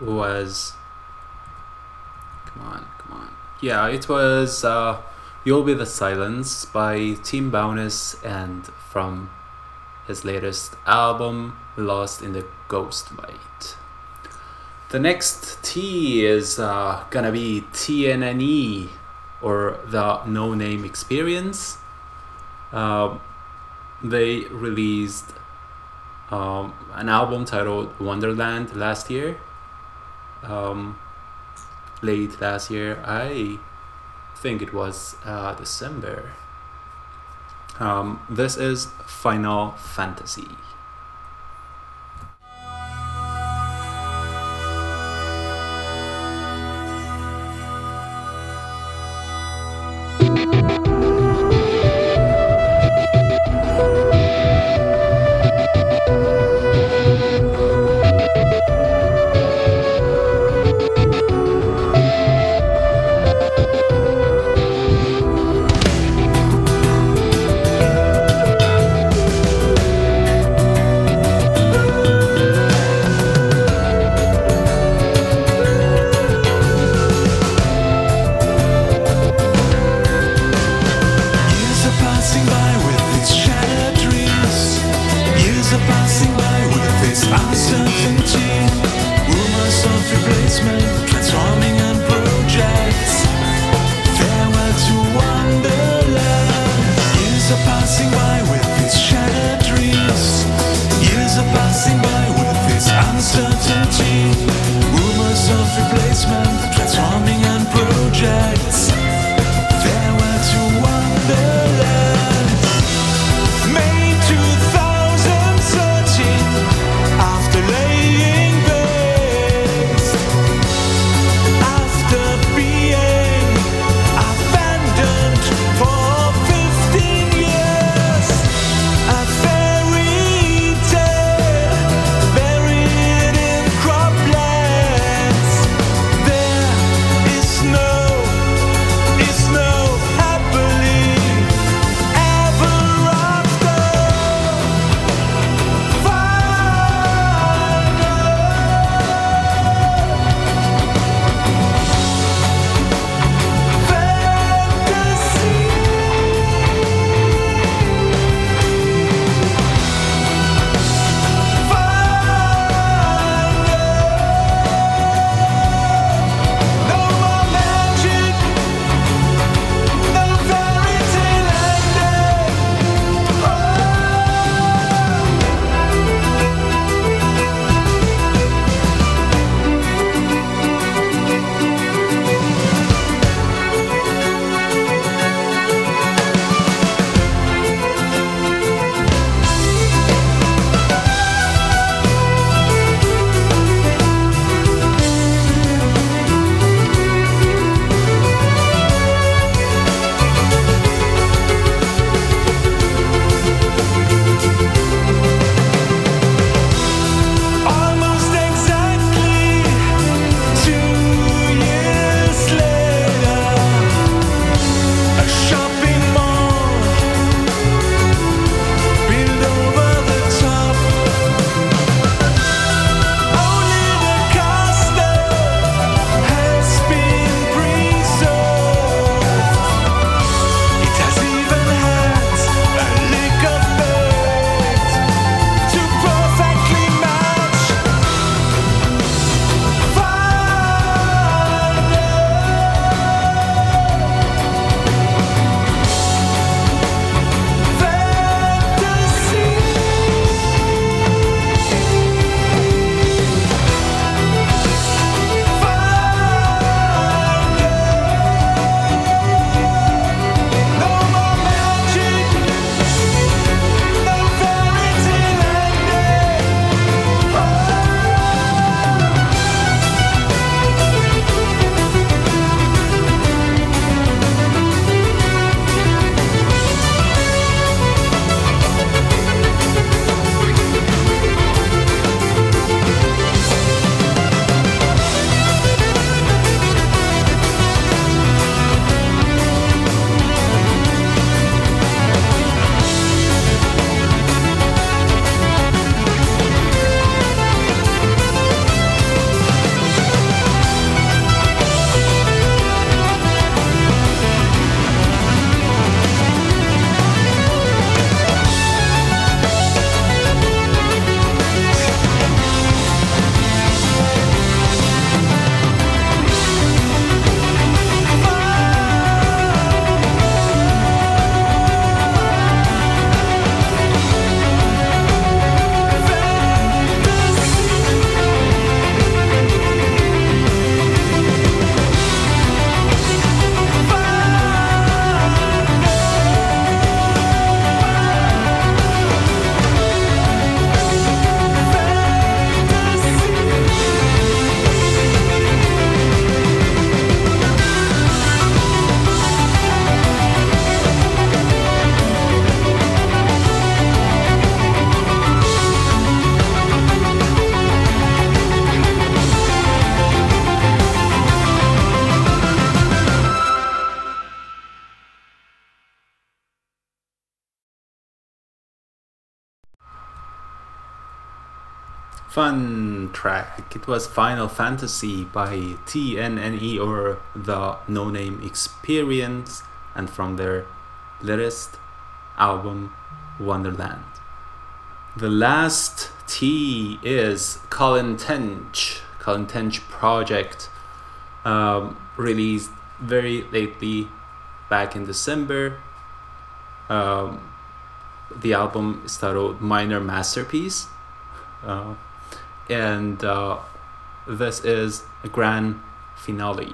was... Come on. Yeah, it was You'll Be the Silence by Tim Bowness, and from his latest album, Lost in the Ghost Bite. The next T is gonna be TNNE, or The No Name Experience. They released an album titled Wonderland last year. Late last year, I think it was December. This is Final Fantasy. Fun track. It was Final Fantasy by TNNE or The No Name Experience, and from their latest album Wonderland. The last T is Colin Tench Project, released very lately back in December. The album is titled Minor Masterpiece. And this is a grand finale.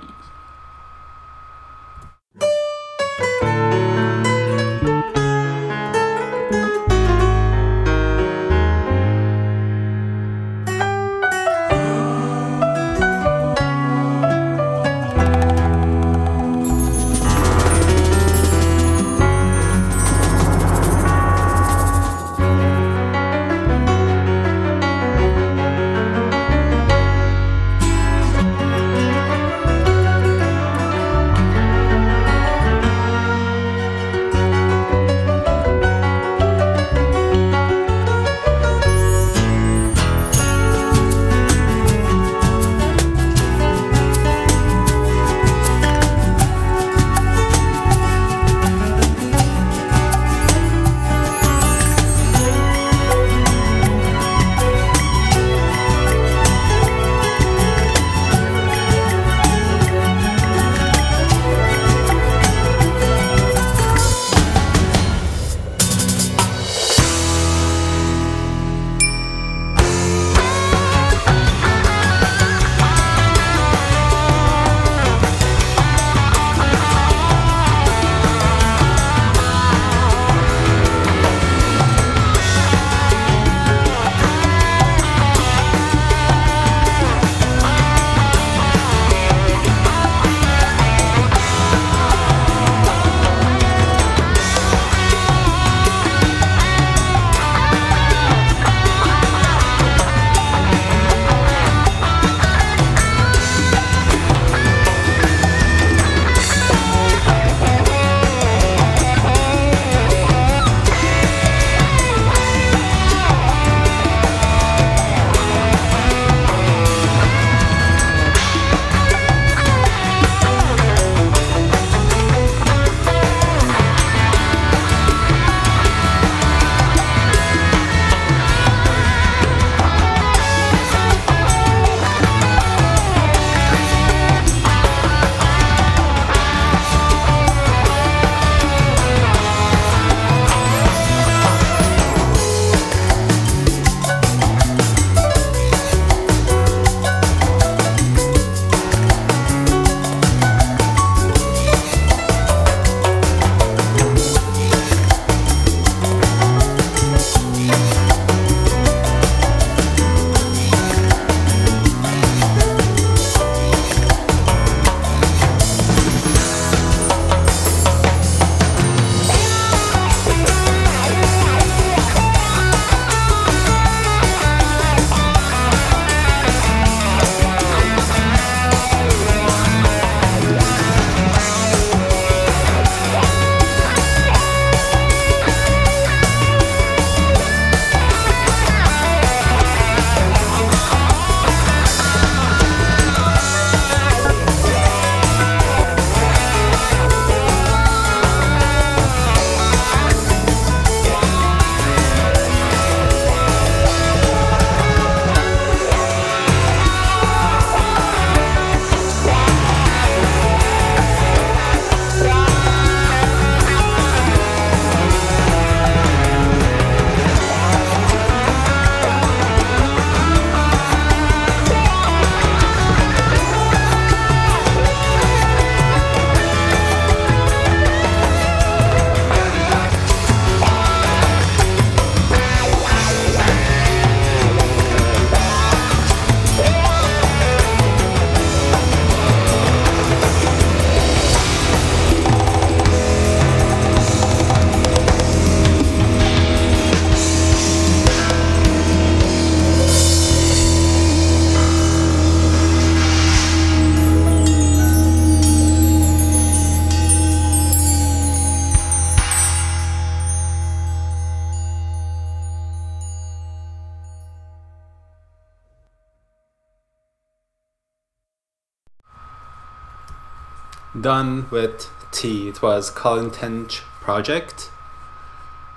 done with T. It was Colin Tench Project.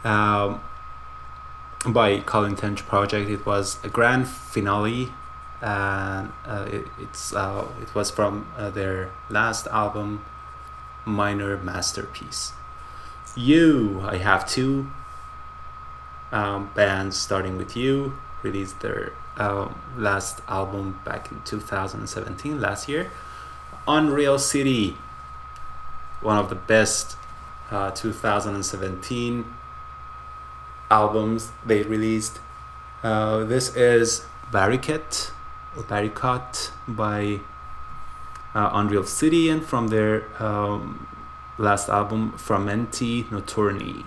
By Colin Tench Project, it was a grand finale, and it was from their last album, Minor Masterpiece. I have two bands starting with You, released their last album back in 2017, last year. Unreal City, one of the best 2017 albums they released. This is Barricade by Unreal City, and from their last album, Fragmenti Notturni.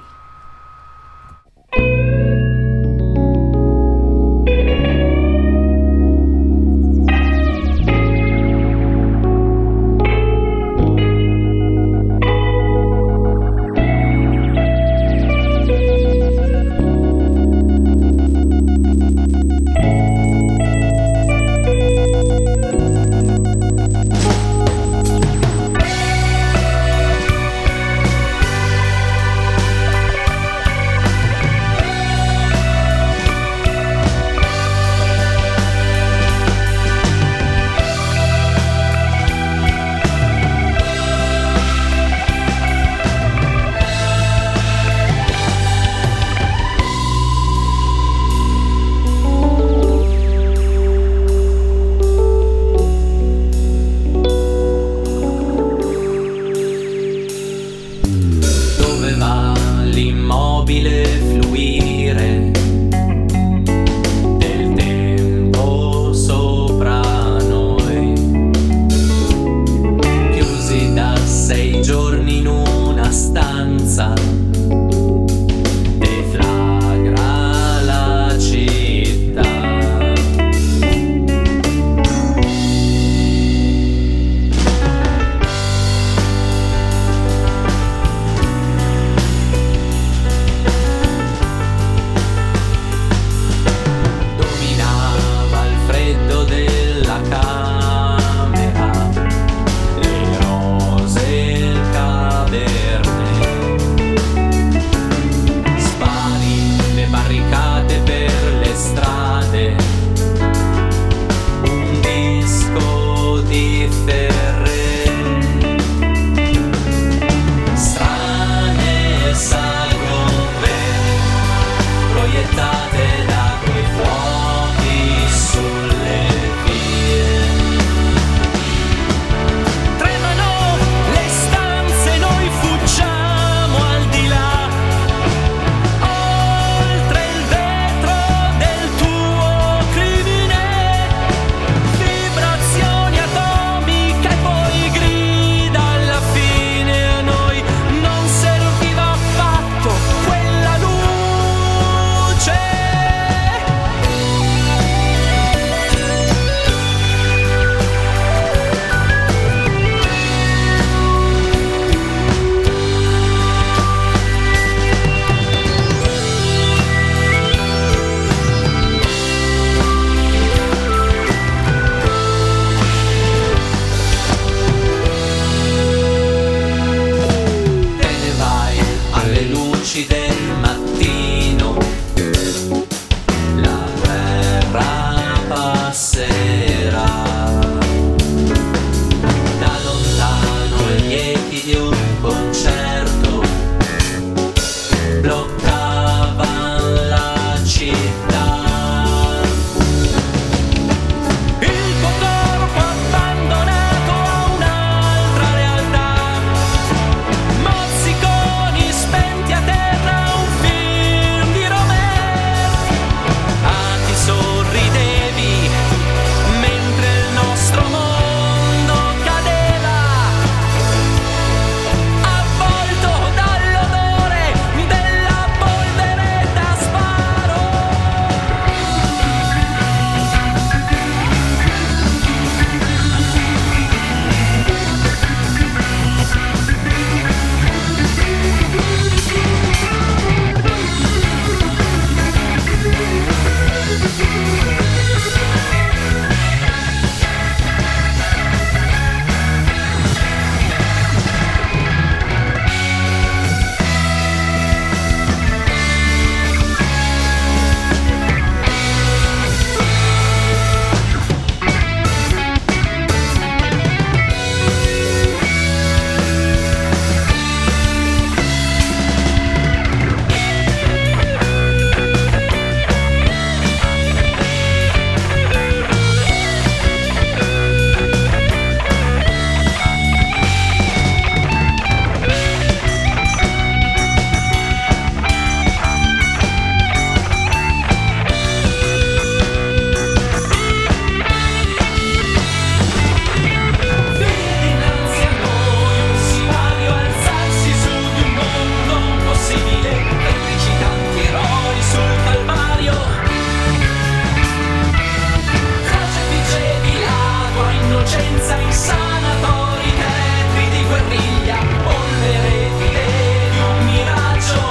coscienza insana, tori teatri di guerriglia, polvere fide di un miraggio,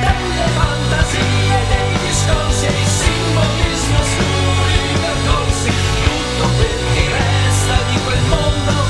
delle fantasie, dei discorsi e di simbolismo scuri percorsi, tutto quel che resta di quel mondo.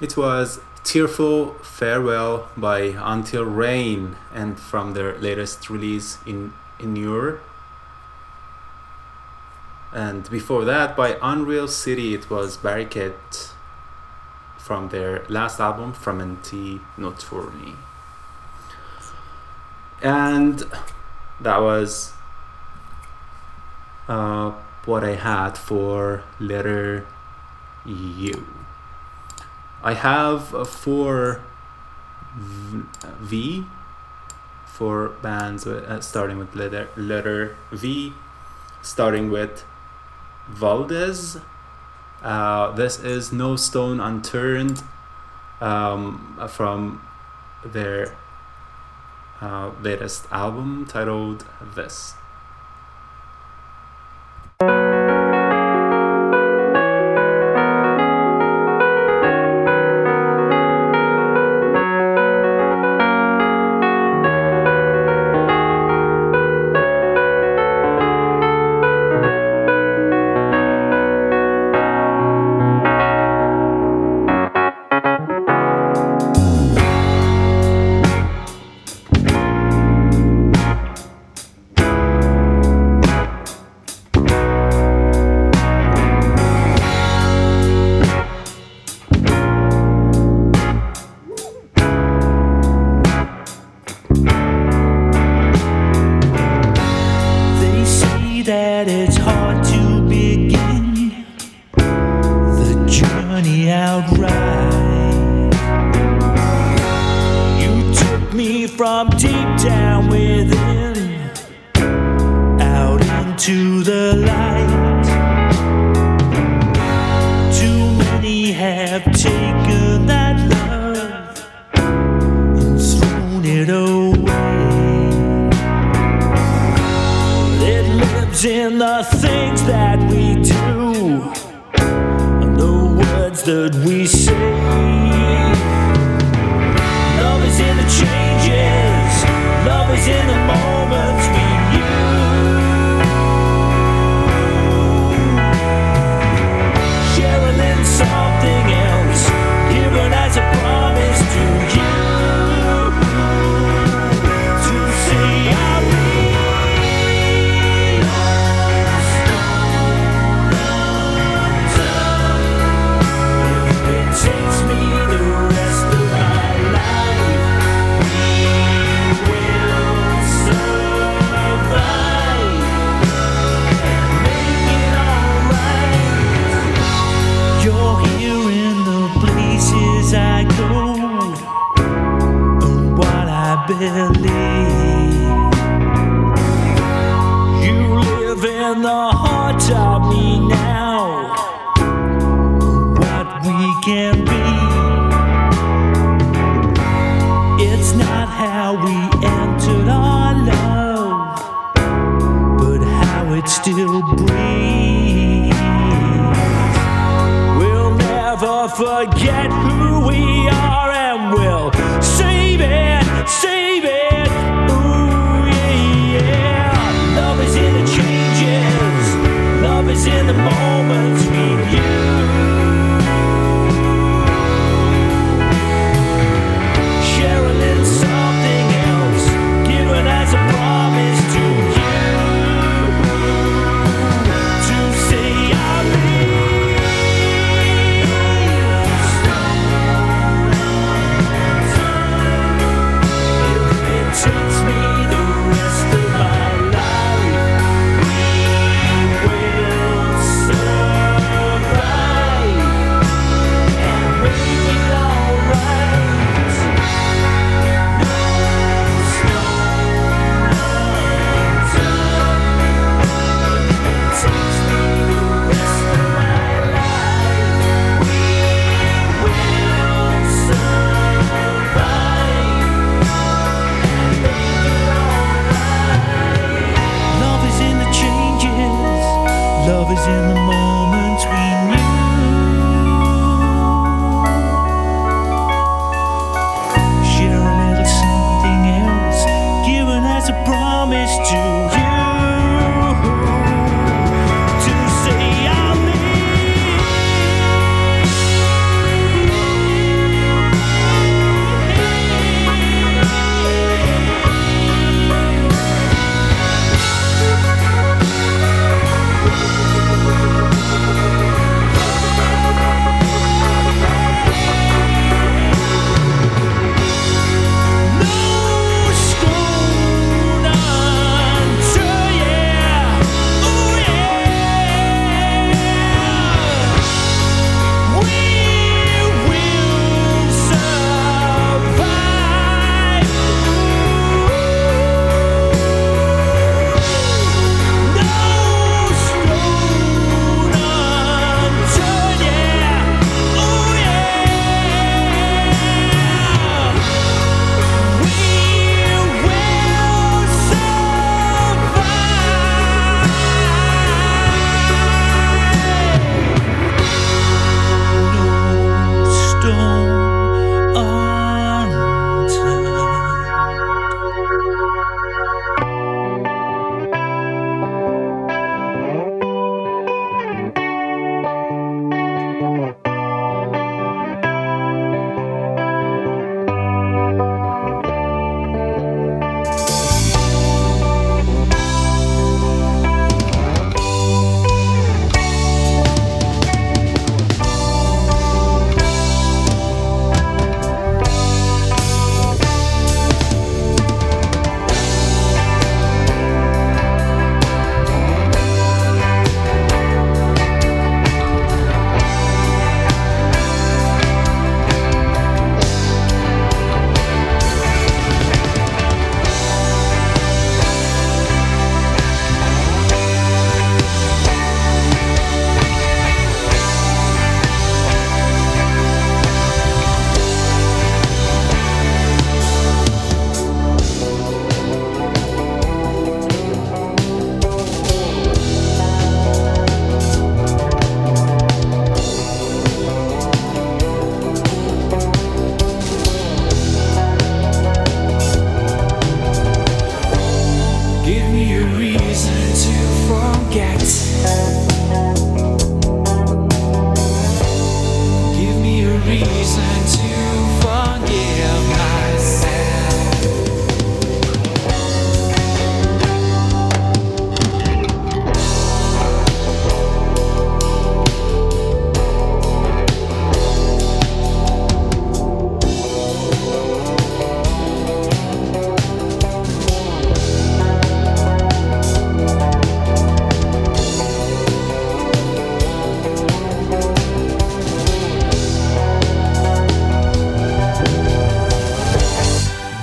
It was Tearful Farewell by Until Rain, and from their latest release, Inure. And before that, by Unreal City, it was Barricade from their last album, Fragmenti Notturni. And that was what I had for letter U. I have four V for bands starting with letter V, starting with Valdez. This is No Stone Unturned from their latest album titled This.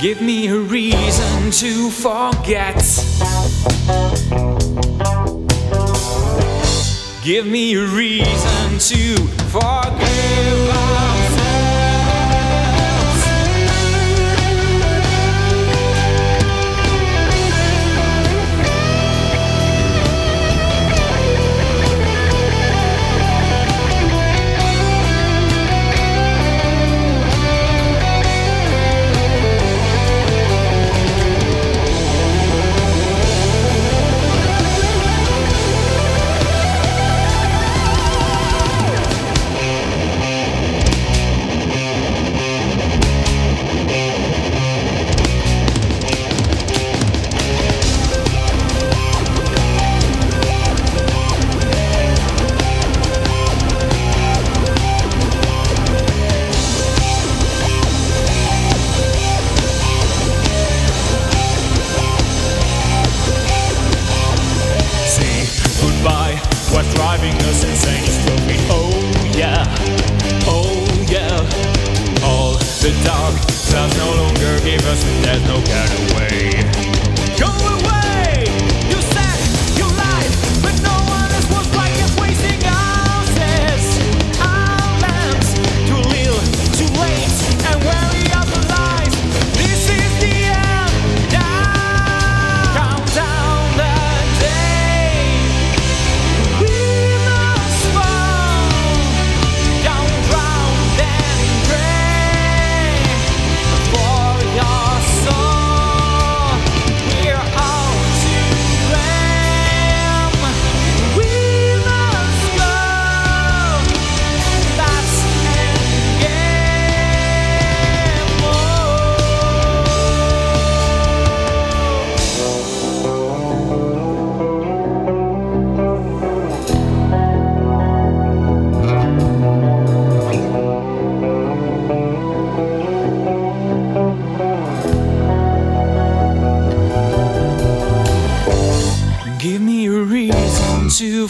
Give me a reason to forget. Give me a reason to forgive ourselves.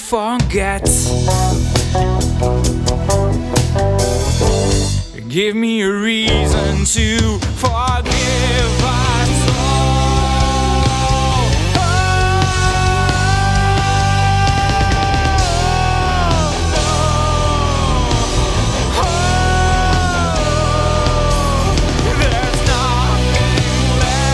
Forget. Give me a reason to forgive us all. There's nothing left.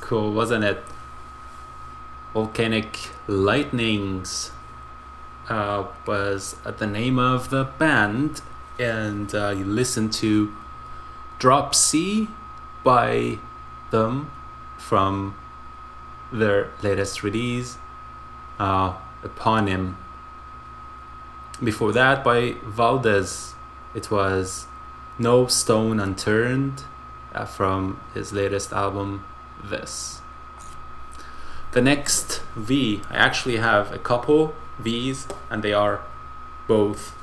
Cool, wasn't it? Volcanic Lightnings was the name of the band, and you listen to Drop C by them from their latest release, Eponym. Before that, by Valdez, it was No Stone Unturned from his latest album, This. The next V, I actually have a couple V's, and they are both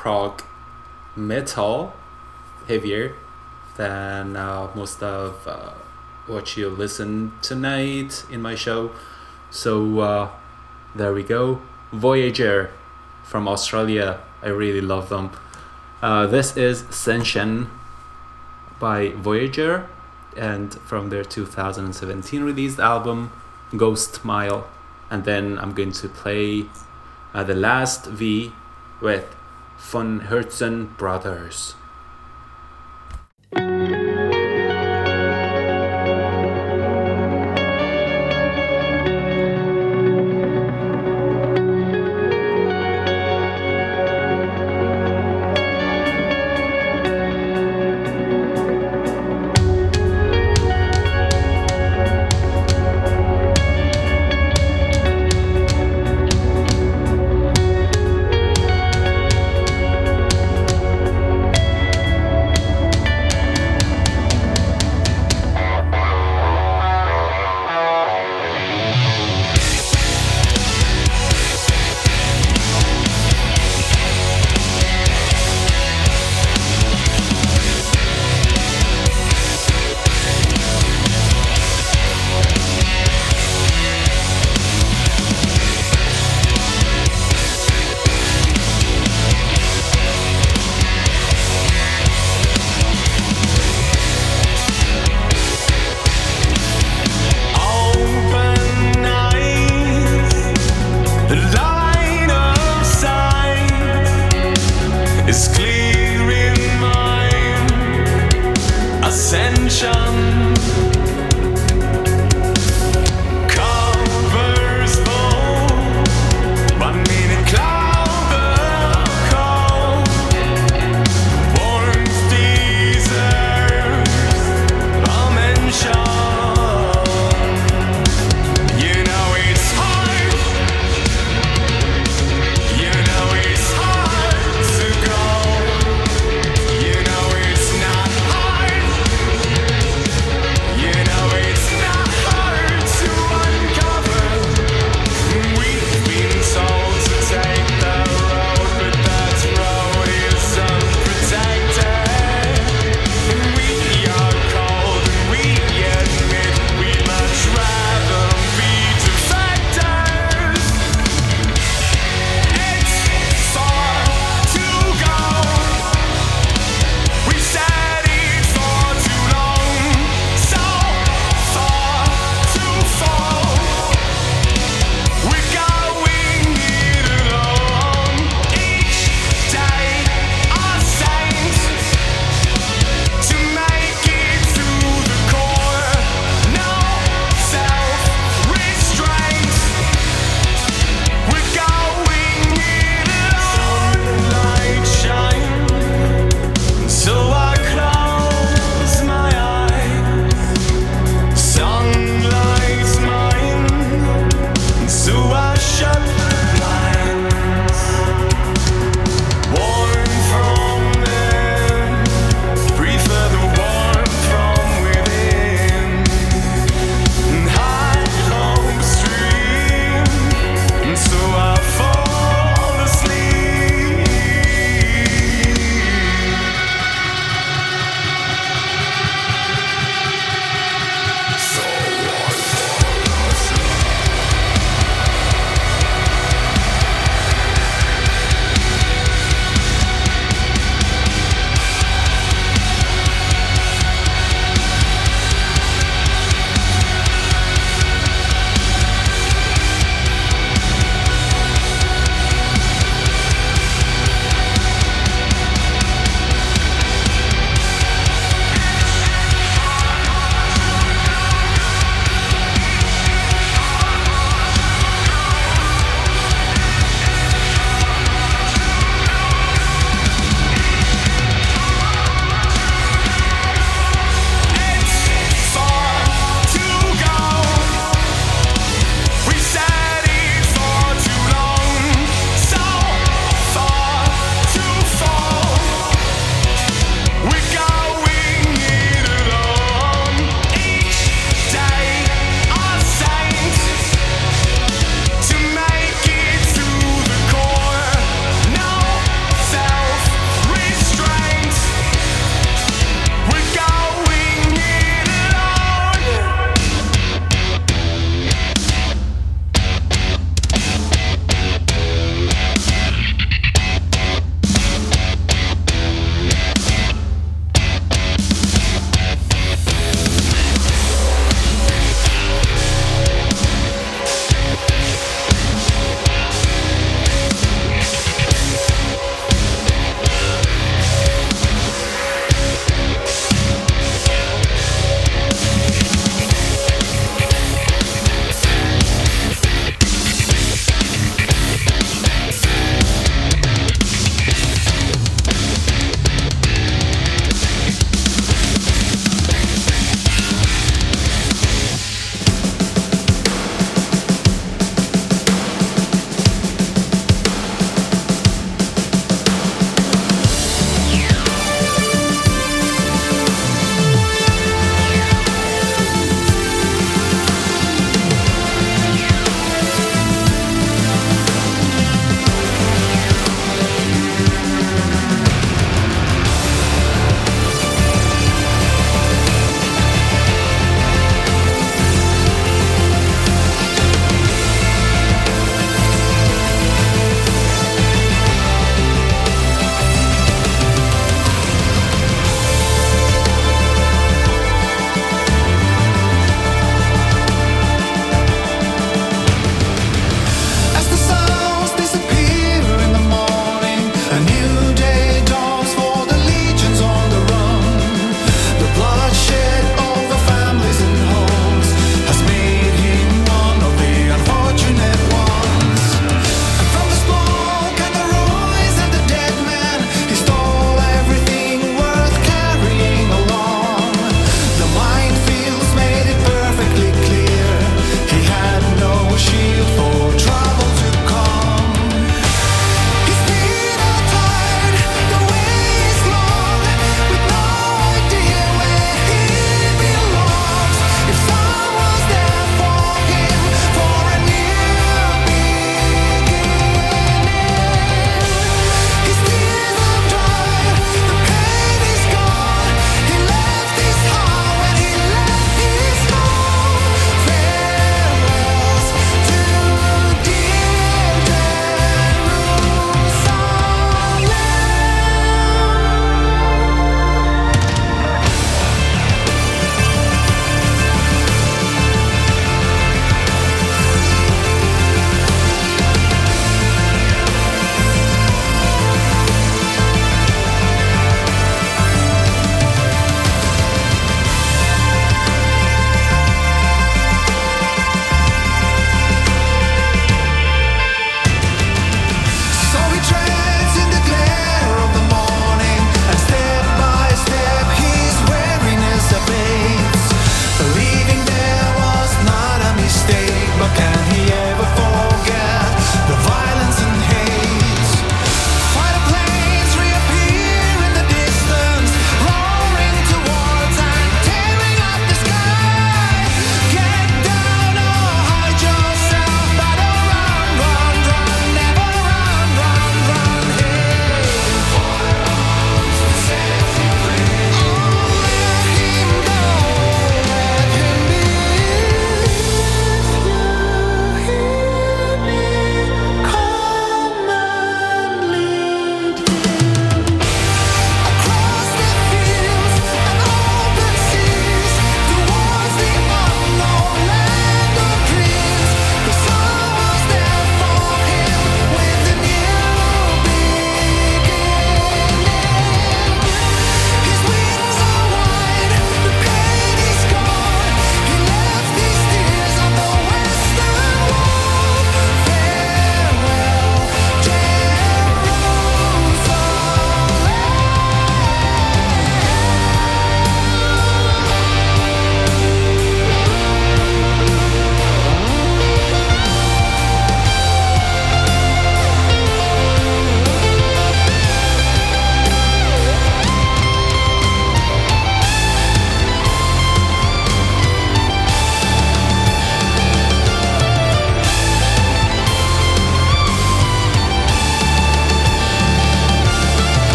prog metal, heavier than most of what you listen tonight in my show. So there we go. Voyager from Australia. I really love them. This is Senshin by Voyager, and from their 2017 released album Ghost Mile. And then I'm going to play The Last V with Von Herzen Brothers.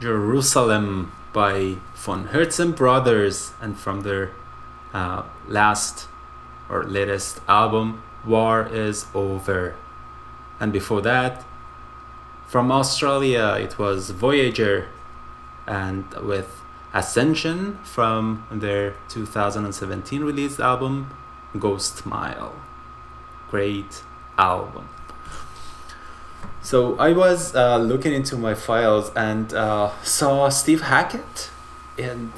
Jerusalem by von Herzen Brothers, and from their latest album, War Is Over. And before that, from Australia, it was Voyager, and with Ascension from their 2017 released album, Ghost Mile. Great album. So I was looking into my files and saw Steve Hackett, and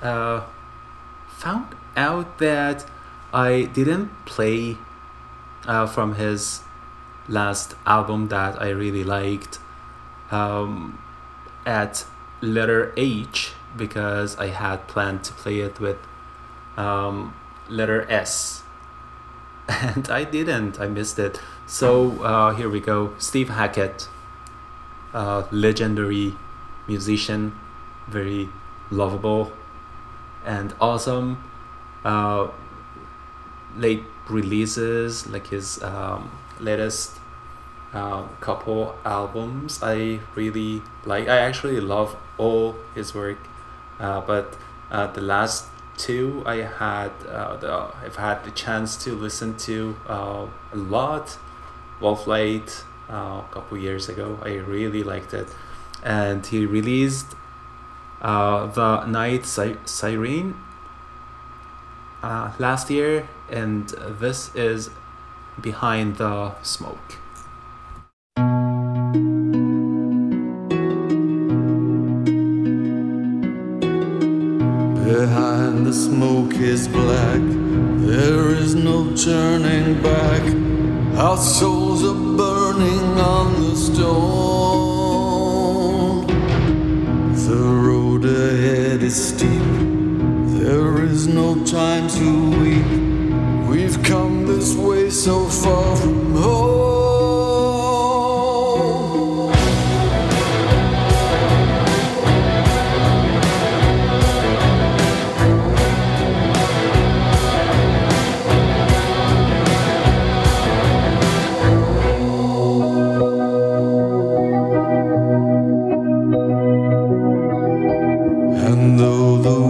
found out that I didn't play from his last album that I really liked at letter H, because I had planned to play it with letter S, and I didn't. I missed it. So here we go. Steve Hackett, legendary musician, very lovable and awesome. Late releases, like his latest couple albums, I really like. I actually love all his work, but the last two I had I've had the chance to listen to a lot. Wolf Light, a couple years ago, I really liked it, and he released The Night Siren last year, and this is Behind the Smoke. Behind the smoke is black, there is no turning back. Our souls are burning on the stone. The road ahead is steep, there is no time to weep. We've come this way so far from home. Though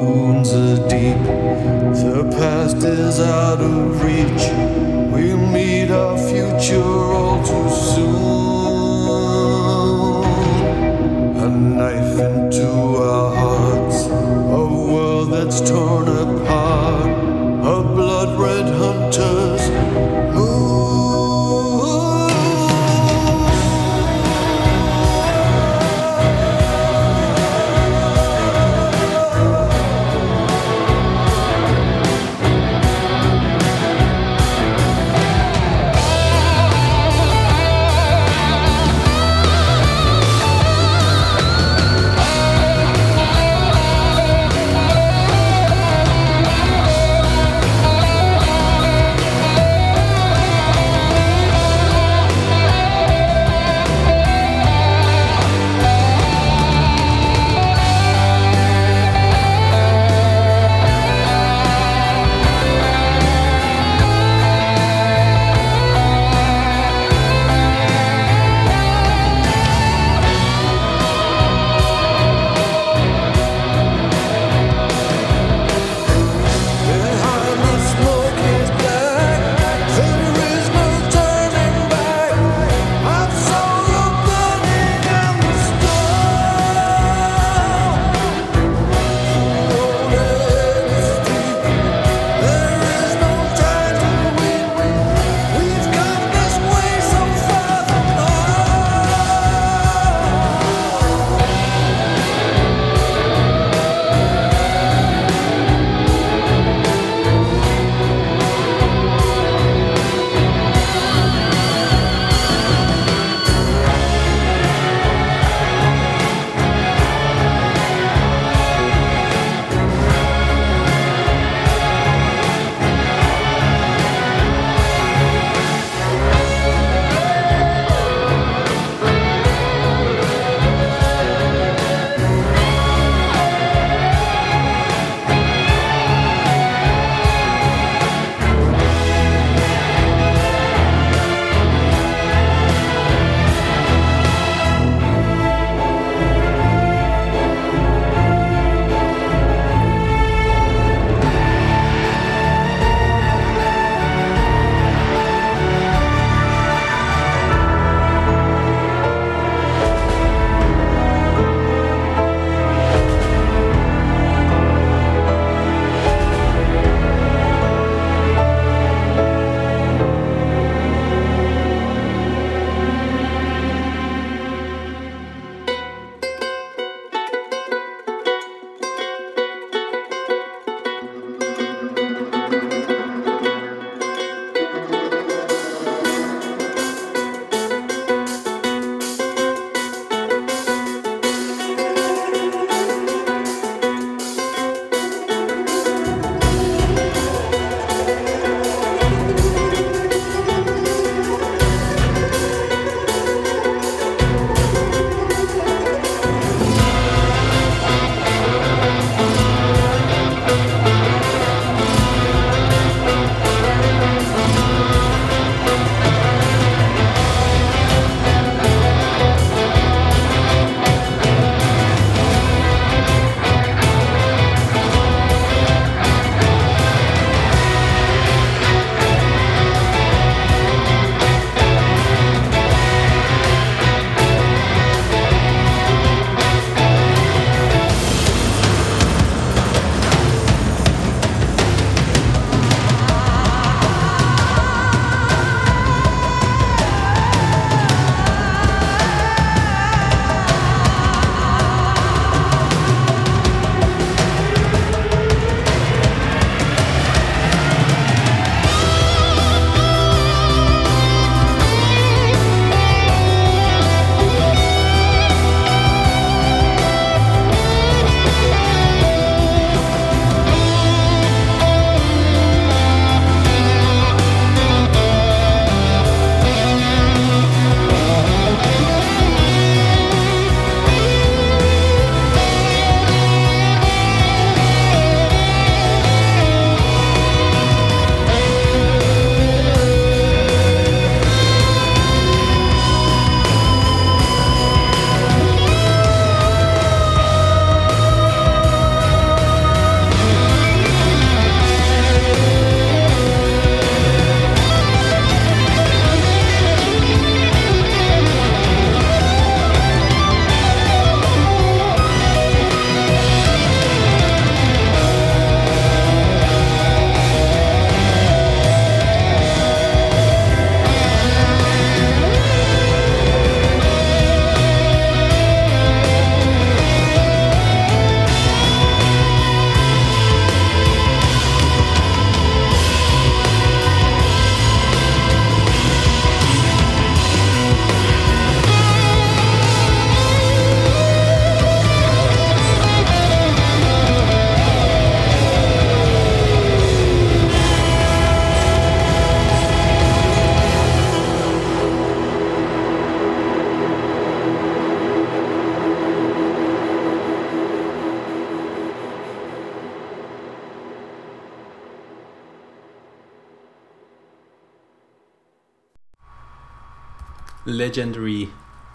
legendary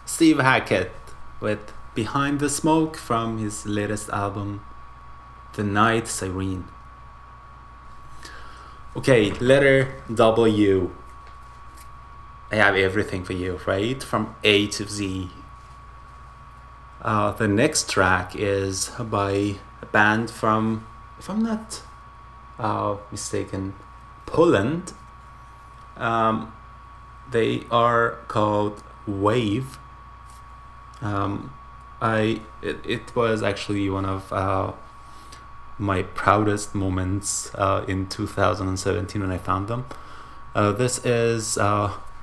Steve Hackett with Behind the Smoke from his latest album, The Night Siren. Okay, letter W. I have everything for you, right? From A to Z. The next track is by a band from, if I'm not mistaken, Poland. They are called Wave. It was actually one of my proudest moments in 2017 when I found them. This is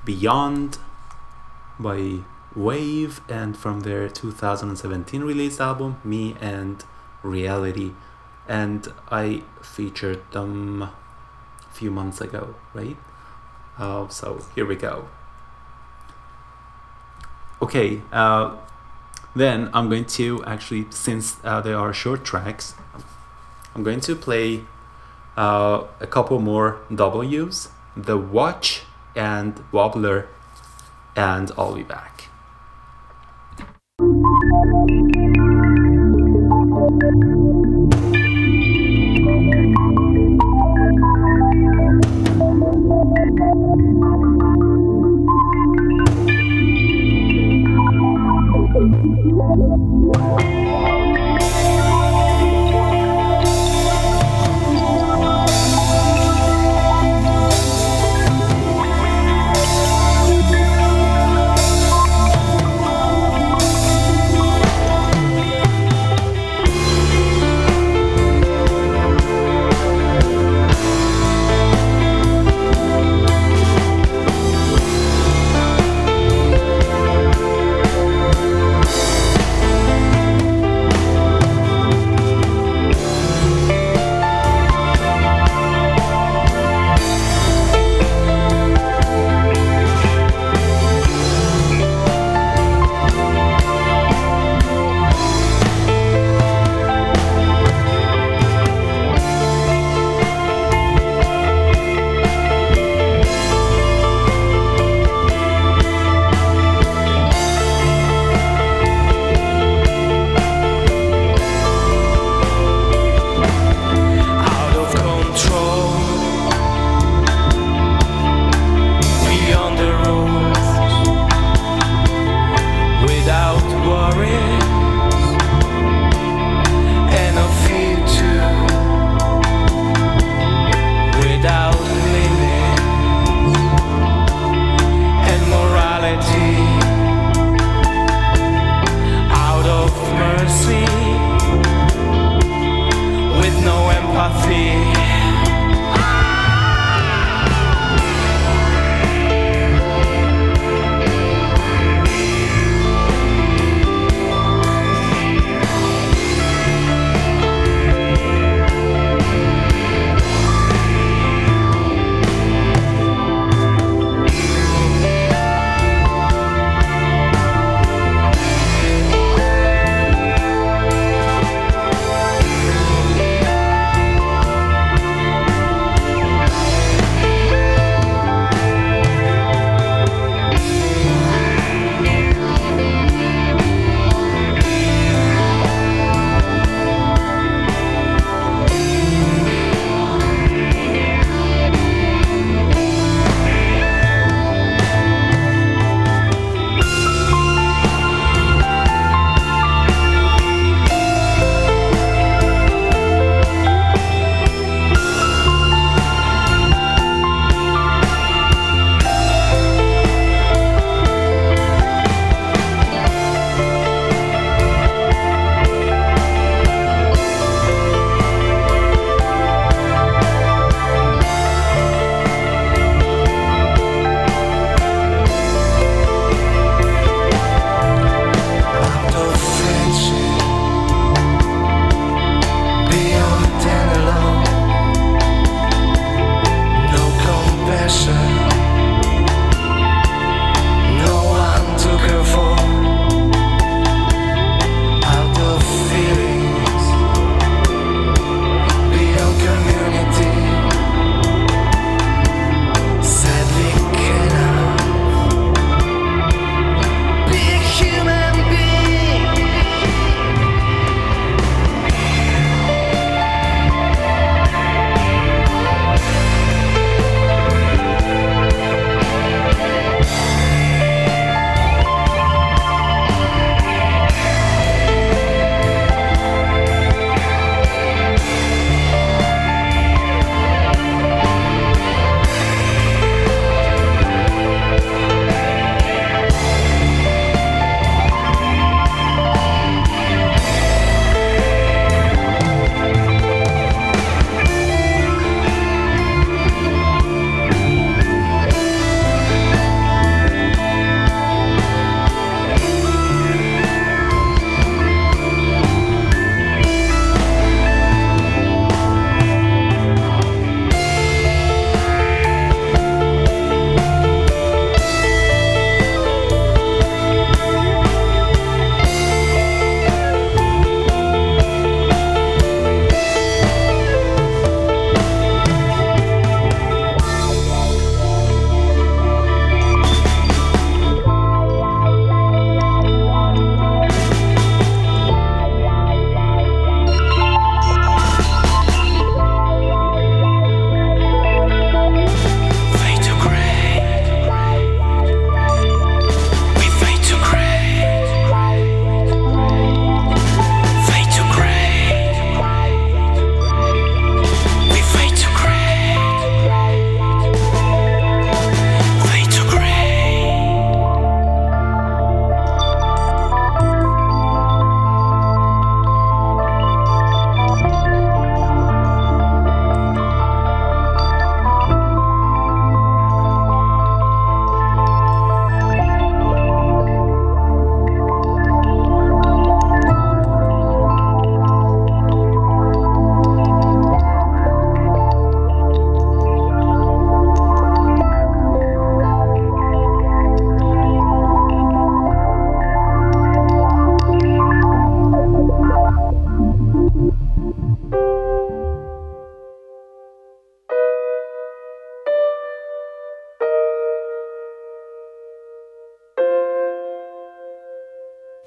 Beyond by Wave, and from their 2017 release album, Me and Reality. And I featured them a few months ago, right? So here we go. Okay, then I'm going to actually, since they are short tracks, I'm going to play a couple more W's, The Watch and Wobbler, and I'll be back.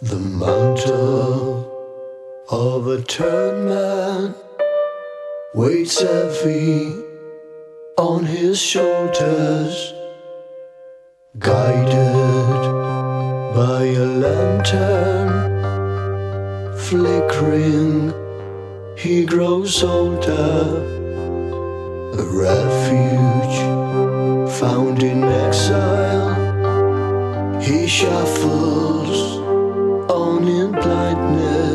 The mantle of a turned man weighs heavy on his shoulders, guided by a lantern flickering, he grows older. A refuge found in exile, he shuffles on in blindness.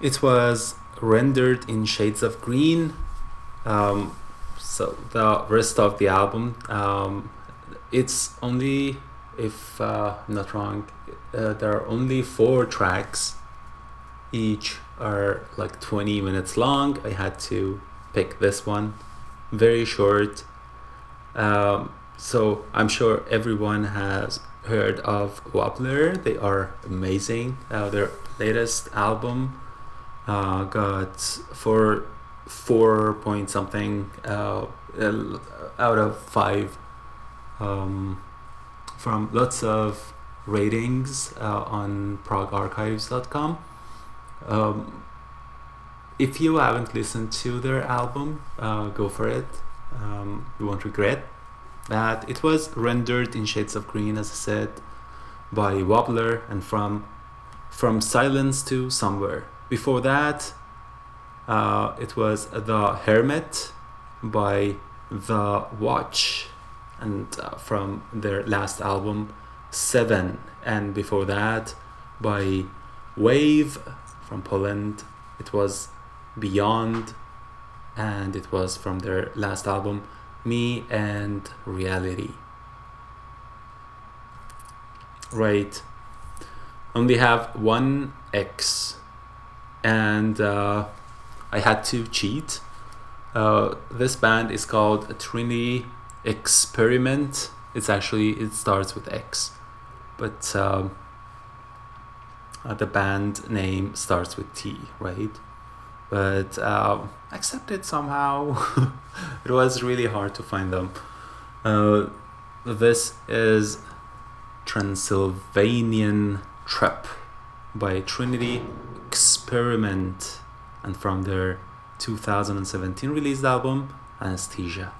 It was rendered in shades of green. So the rest of the album, it's only, if not wrong, there are only 4 tracks. Each are like 20 minutes long. I had to pick this one. Very short. So I'm sure everyone has heard of Wobbler. They are amazing. Their latest album got 4 point something out of 5 from lots of ratings on progarchives.com. If you haven't listened to their album, go for it. You won't regret that. It was rendered in shades of green, as I said, by Wobbler, and from Silence to Somewhere. Before that, it was The Hermit by The Watch, and from their last album, Seven. And before that, by Wave from Poland, it was Beyond, and it was from their last album, Me and Reality. Right. Only have 1 X, and I had to cheat. This band is called Trinity Experiment. It's actually, it starts with X, but the band name starts with T, right? But accepted somehow. It was really hard to find them. This is Transylvanian Trap by Trinity Experiment, and from their 2017 released album, Anesthesia.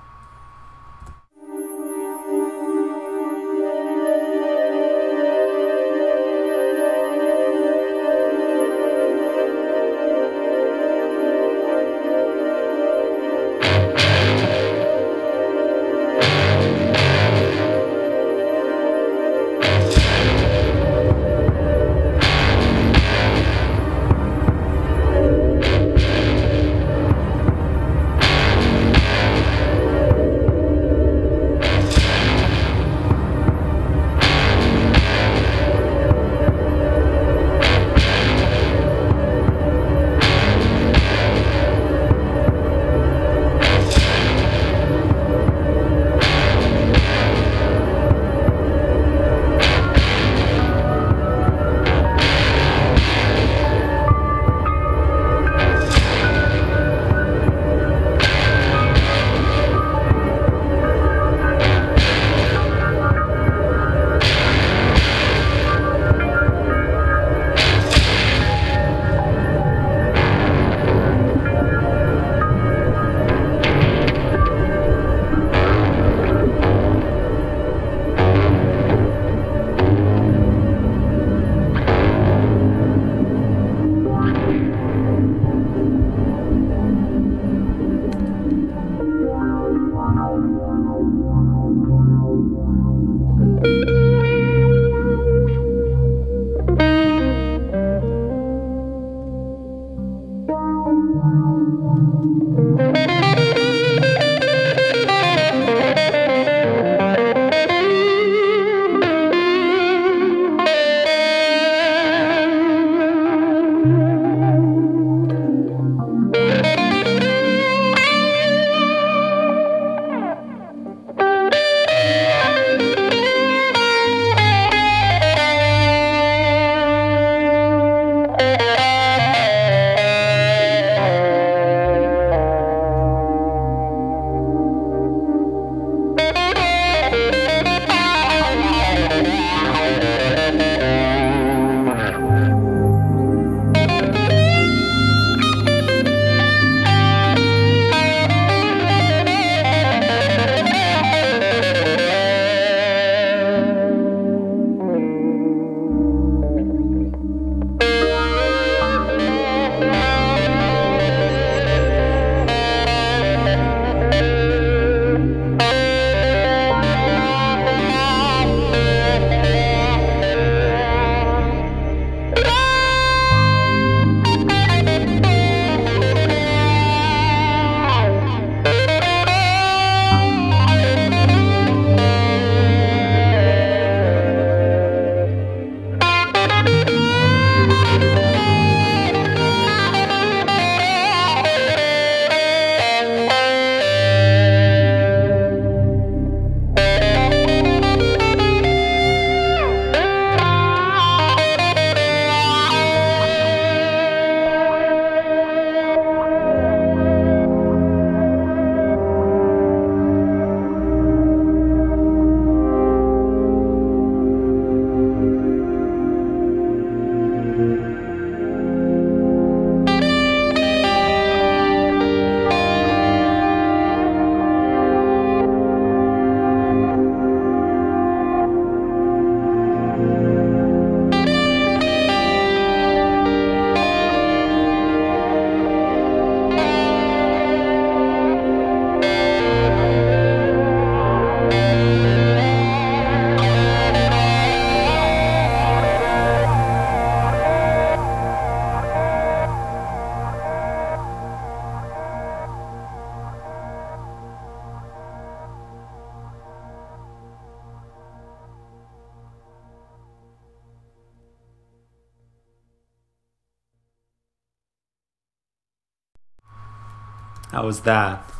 That was that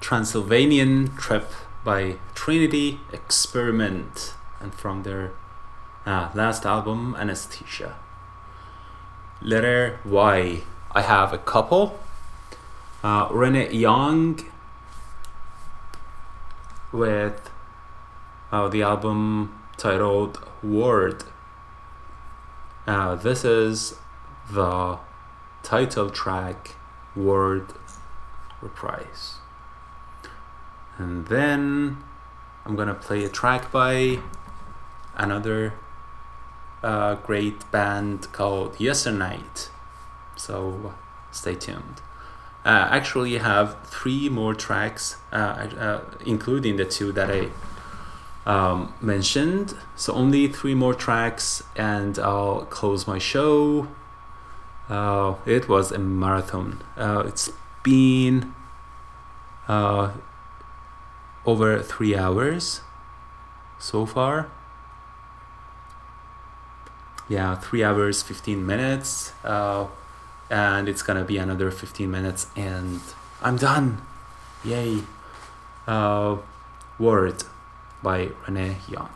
Transylvanian Trip by Trinity Experiment, and from their last album, Anesthesia. Letter Y. I have a couple. Renee Young with the album titled Word. This is the title track, Word Reprise. And then I'm gonna play a track by another great band called Yesternight. So stay tuned. Actually, I have three more tracks, including the two that I mentioned. So only three more tracks, and I'll close my show. It was a marathon. It's been over 3 hours so far. 3 hours, 15 minutes. And it's gonna be another 15 minutes and I'm done. Yay. Word by Renee Young.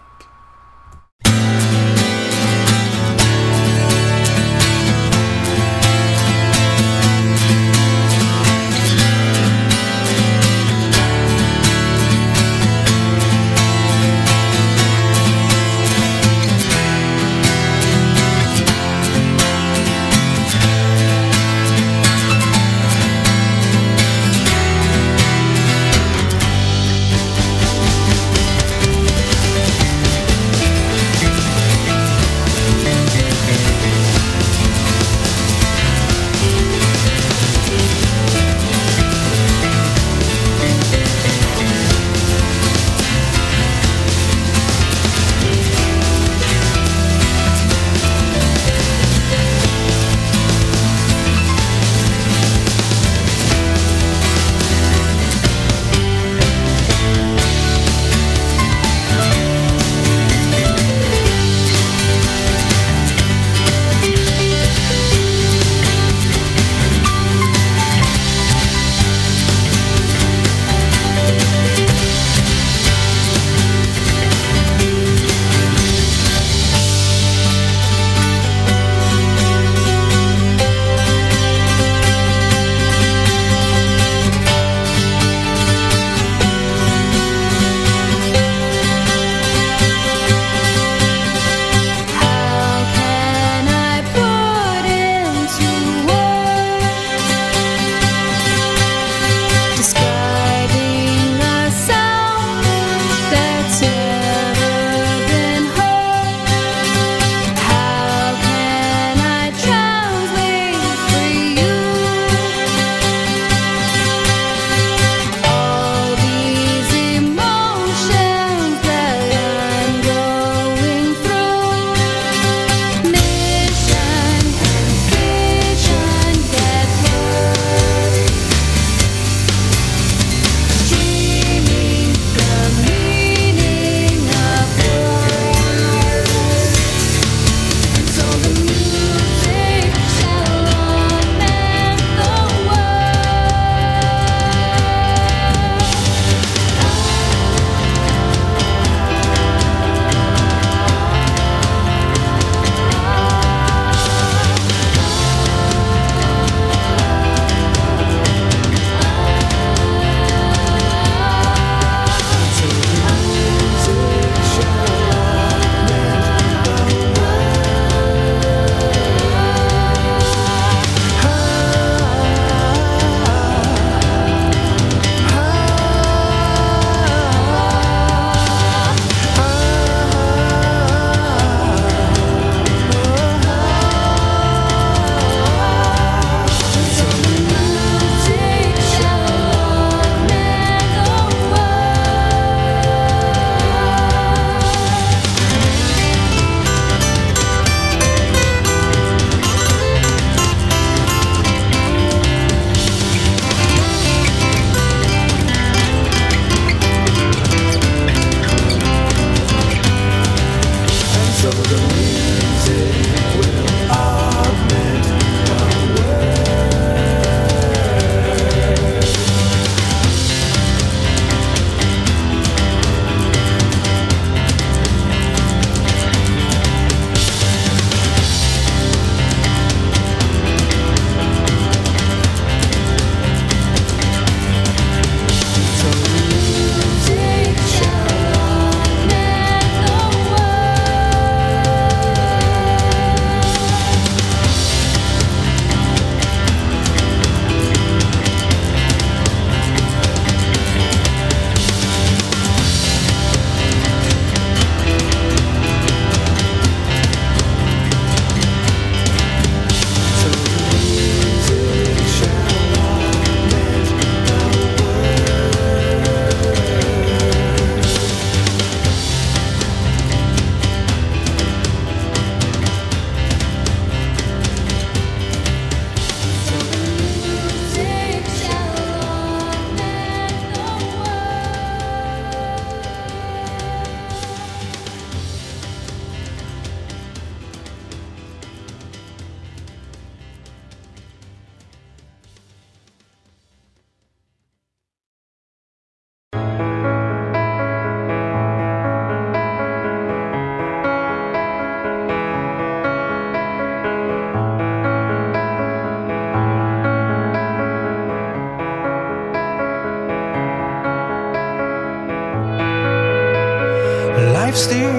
still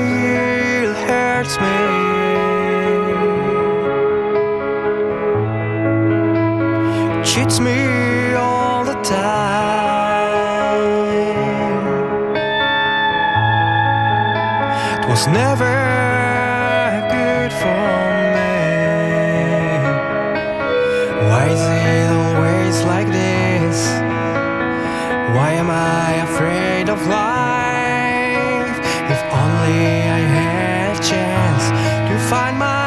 hurts me. Cheats me all the time. It was never good for me. Why is it always like this? Why am I afraid of life? If only I had a chance to find my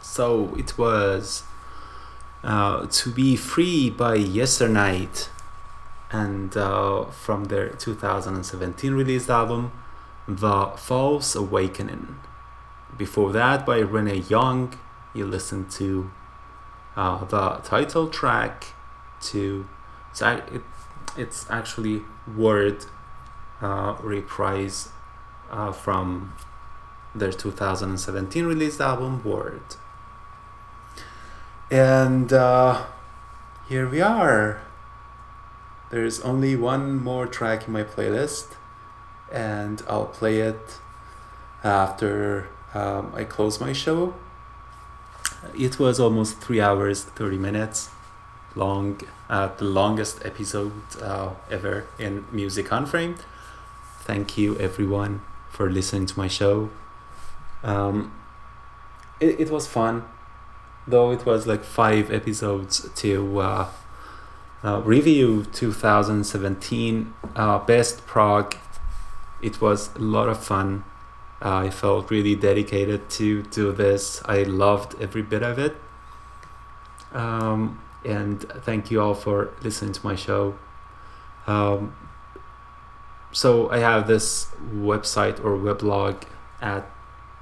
So it was To Be Free by Yesternight, and from their 2017 released album, The False Awakening. Before that, by Renee Young, you listened to the title track to... It's actually Word reprise from their 2017 released album, Word. And here we are. There's only one more track in my playlist, and I'll play it after I close my show. It was almost 3 hours, 30 minutes long, the longest episode ever in Music Unframed. Thank you everyone for listening to my show. It was fun, though it was like 5 episodes to review 2017 Best Prog. It was a lot of fun. I felt really dedicated to do this. I loved every bit of it. And thank you all for listening to my show. So I have this website or weblog at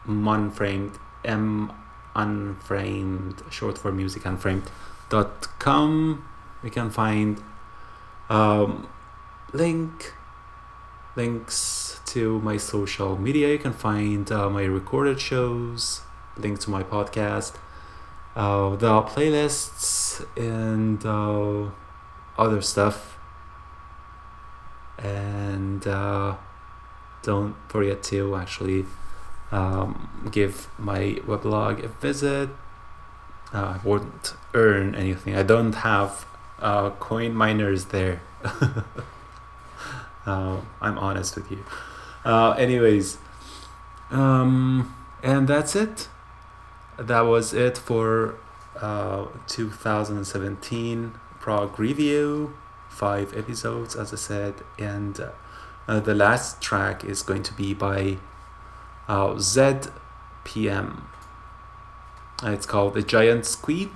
munframed, short for musicunframed.com. You can find links to my social media. You can find my recorded shows, link to my podcast, the playlists, and other stuff. And don't forget to actually give my weblog a visit. I wouldn't earn anything. I don't have coin miners there. I'm honest with you. Anyways, and that's it. That was it for 2017 prog review, 5 episodes, as I said. And the last track is going to be by ZPM. It's called The Giant Squid.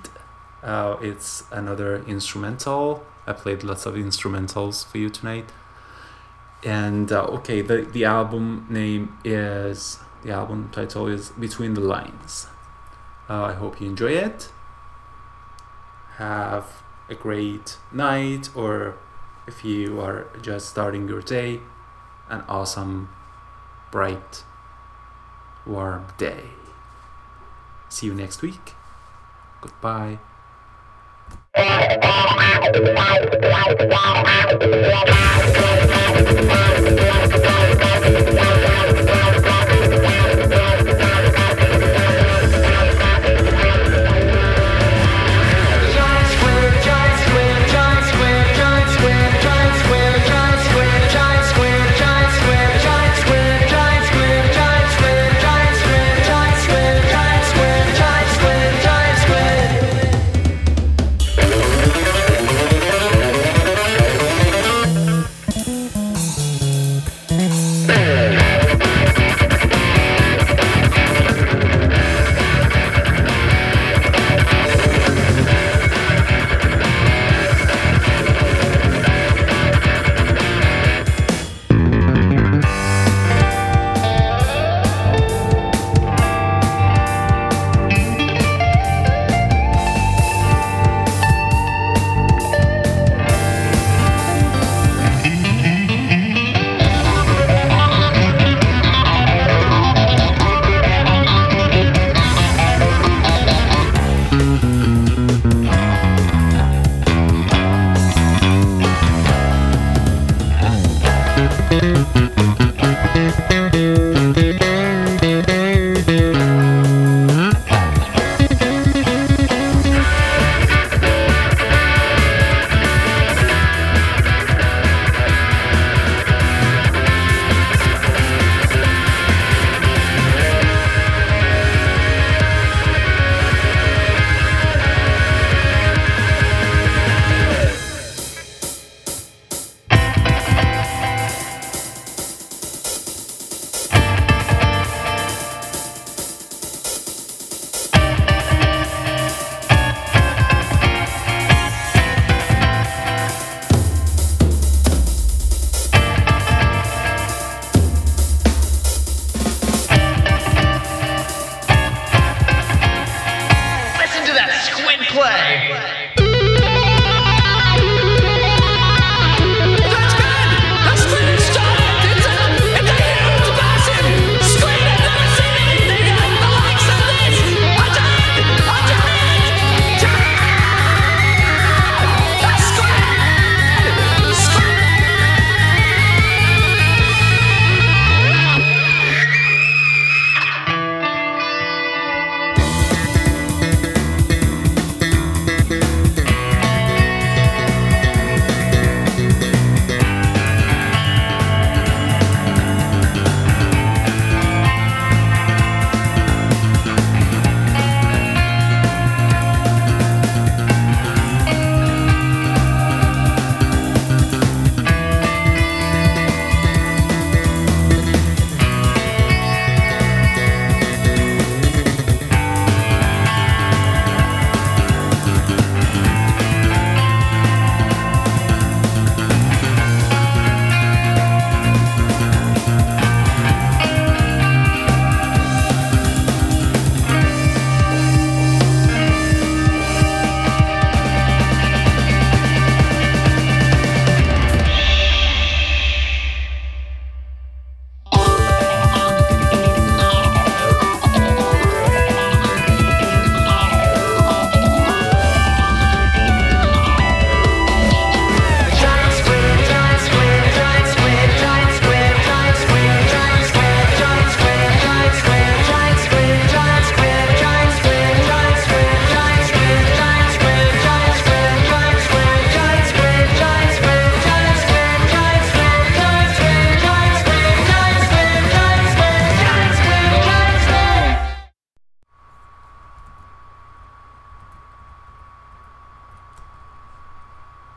It's another instrumental. I played lots of instrumentals for you tonight. And okay, the album name is, the album title is Between the Lines. I hope you enjoy it. Have a great night, or if you are just starting your day, an awesome, bright, warm day. See you next week. Goodbye.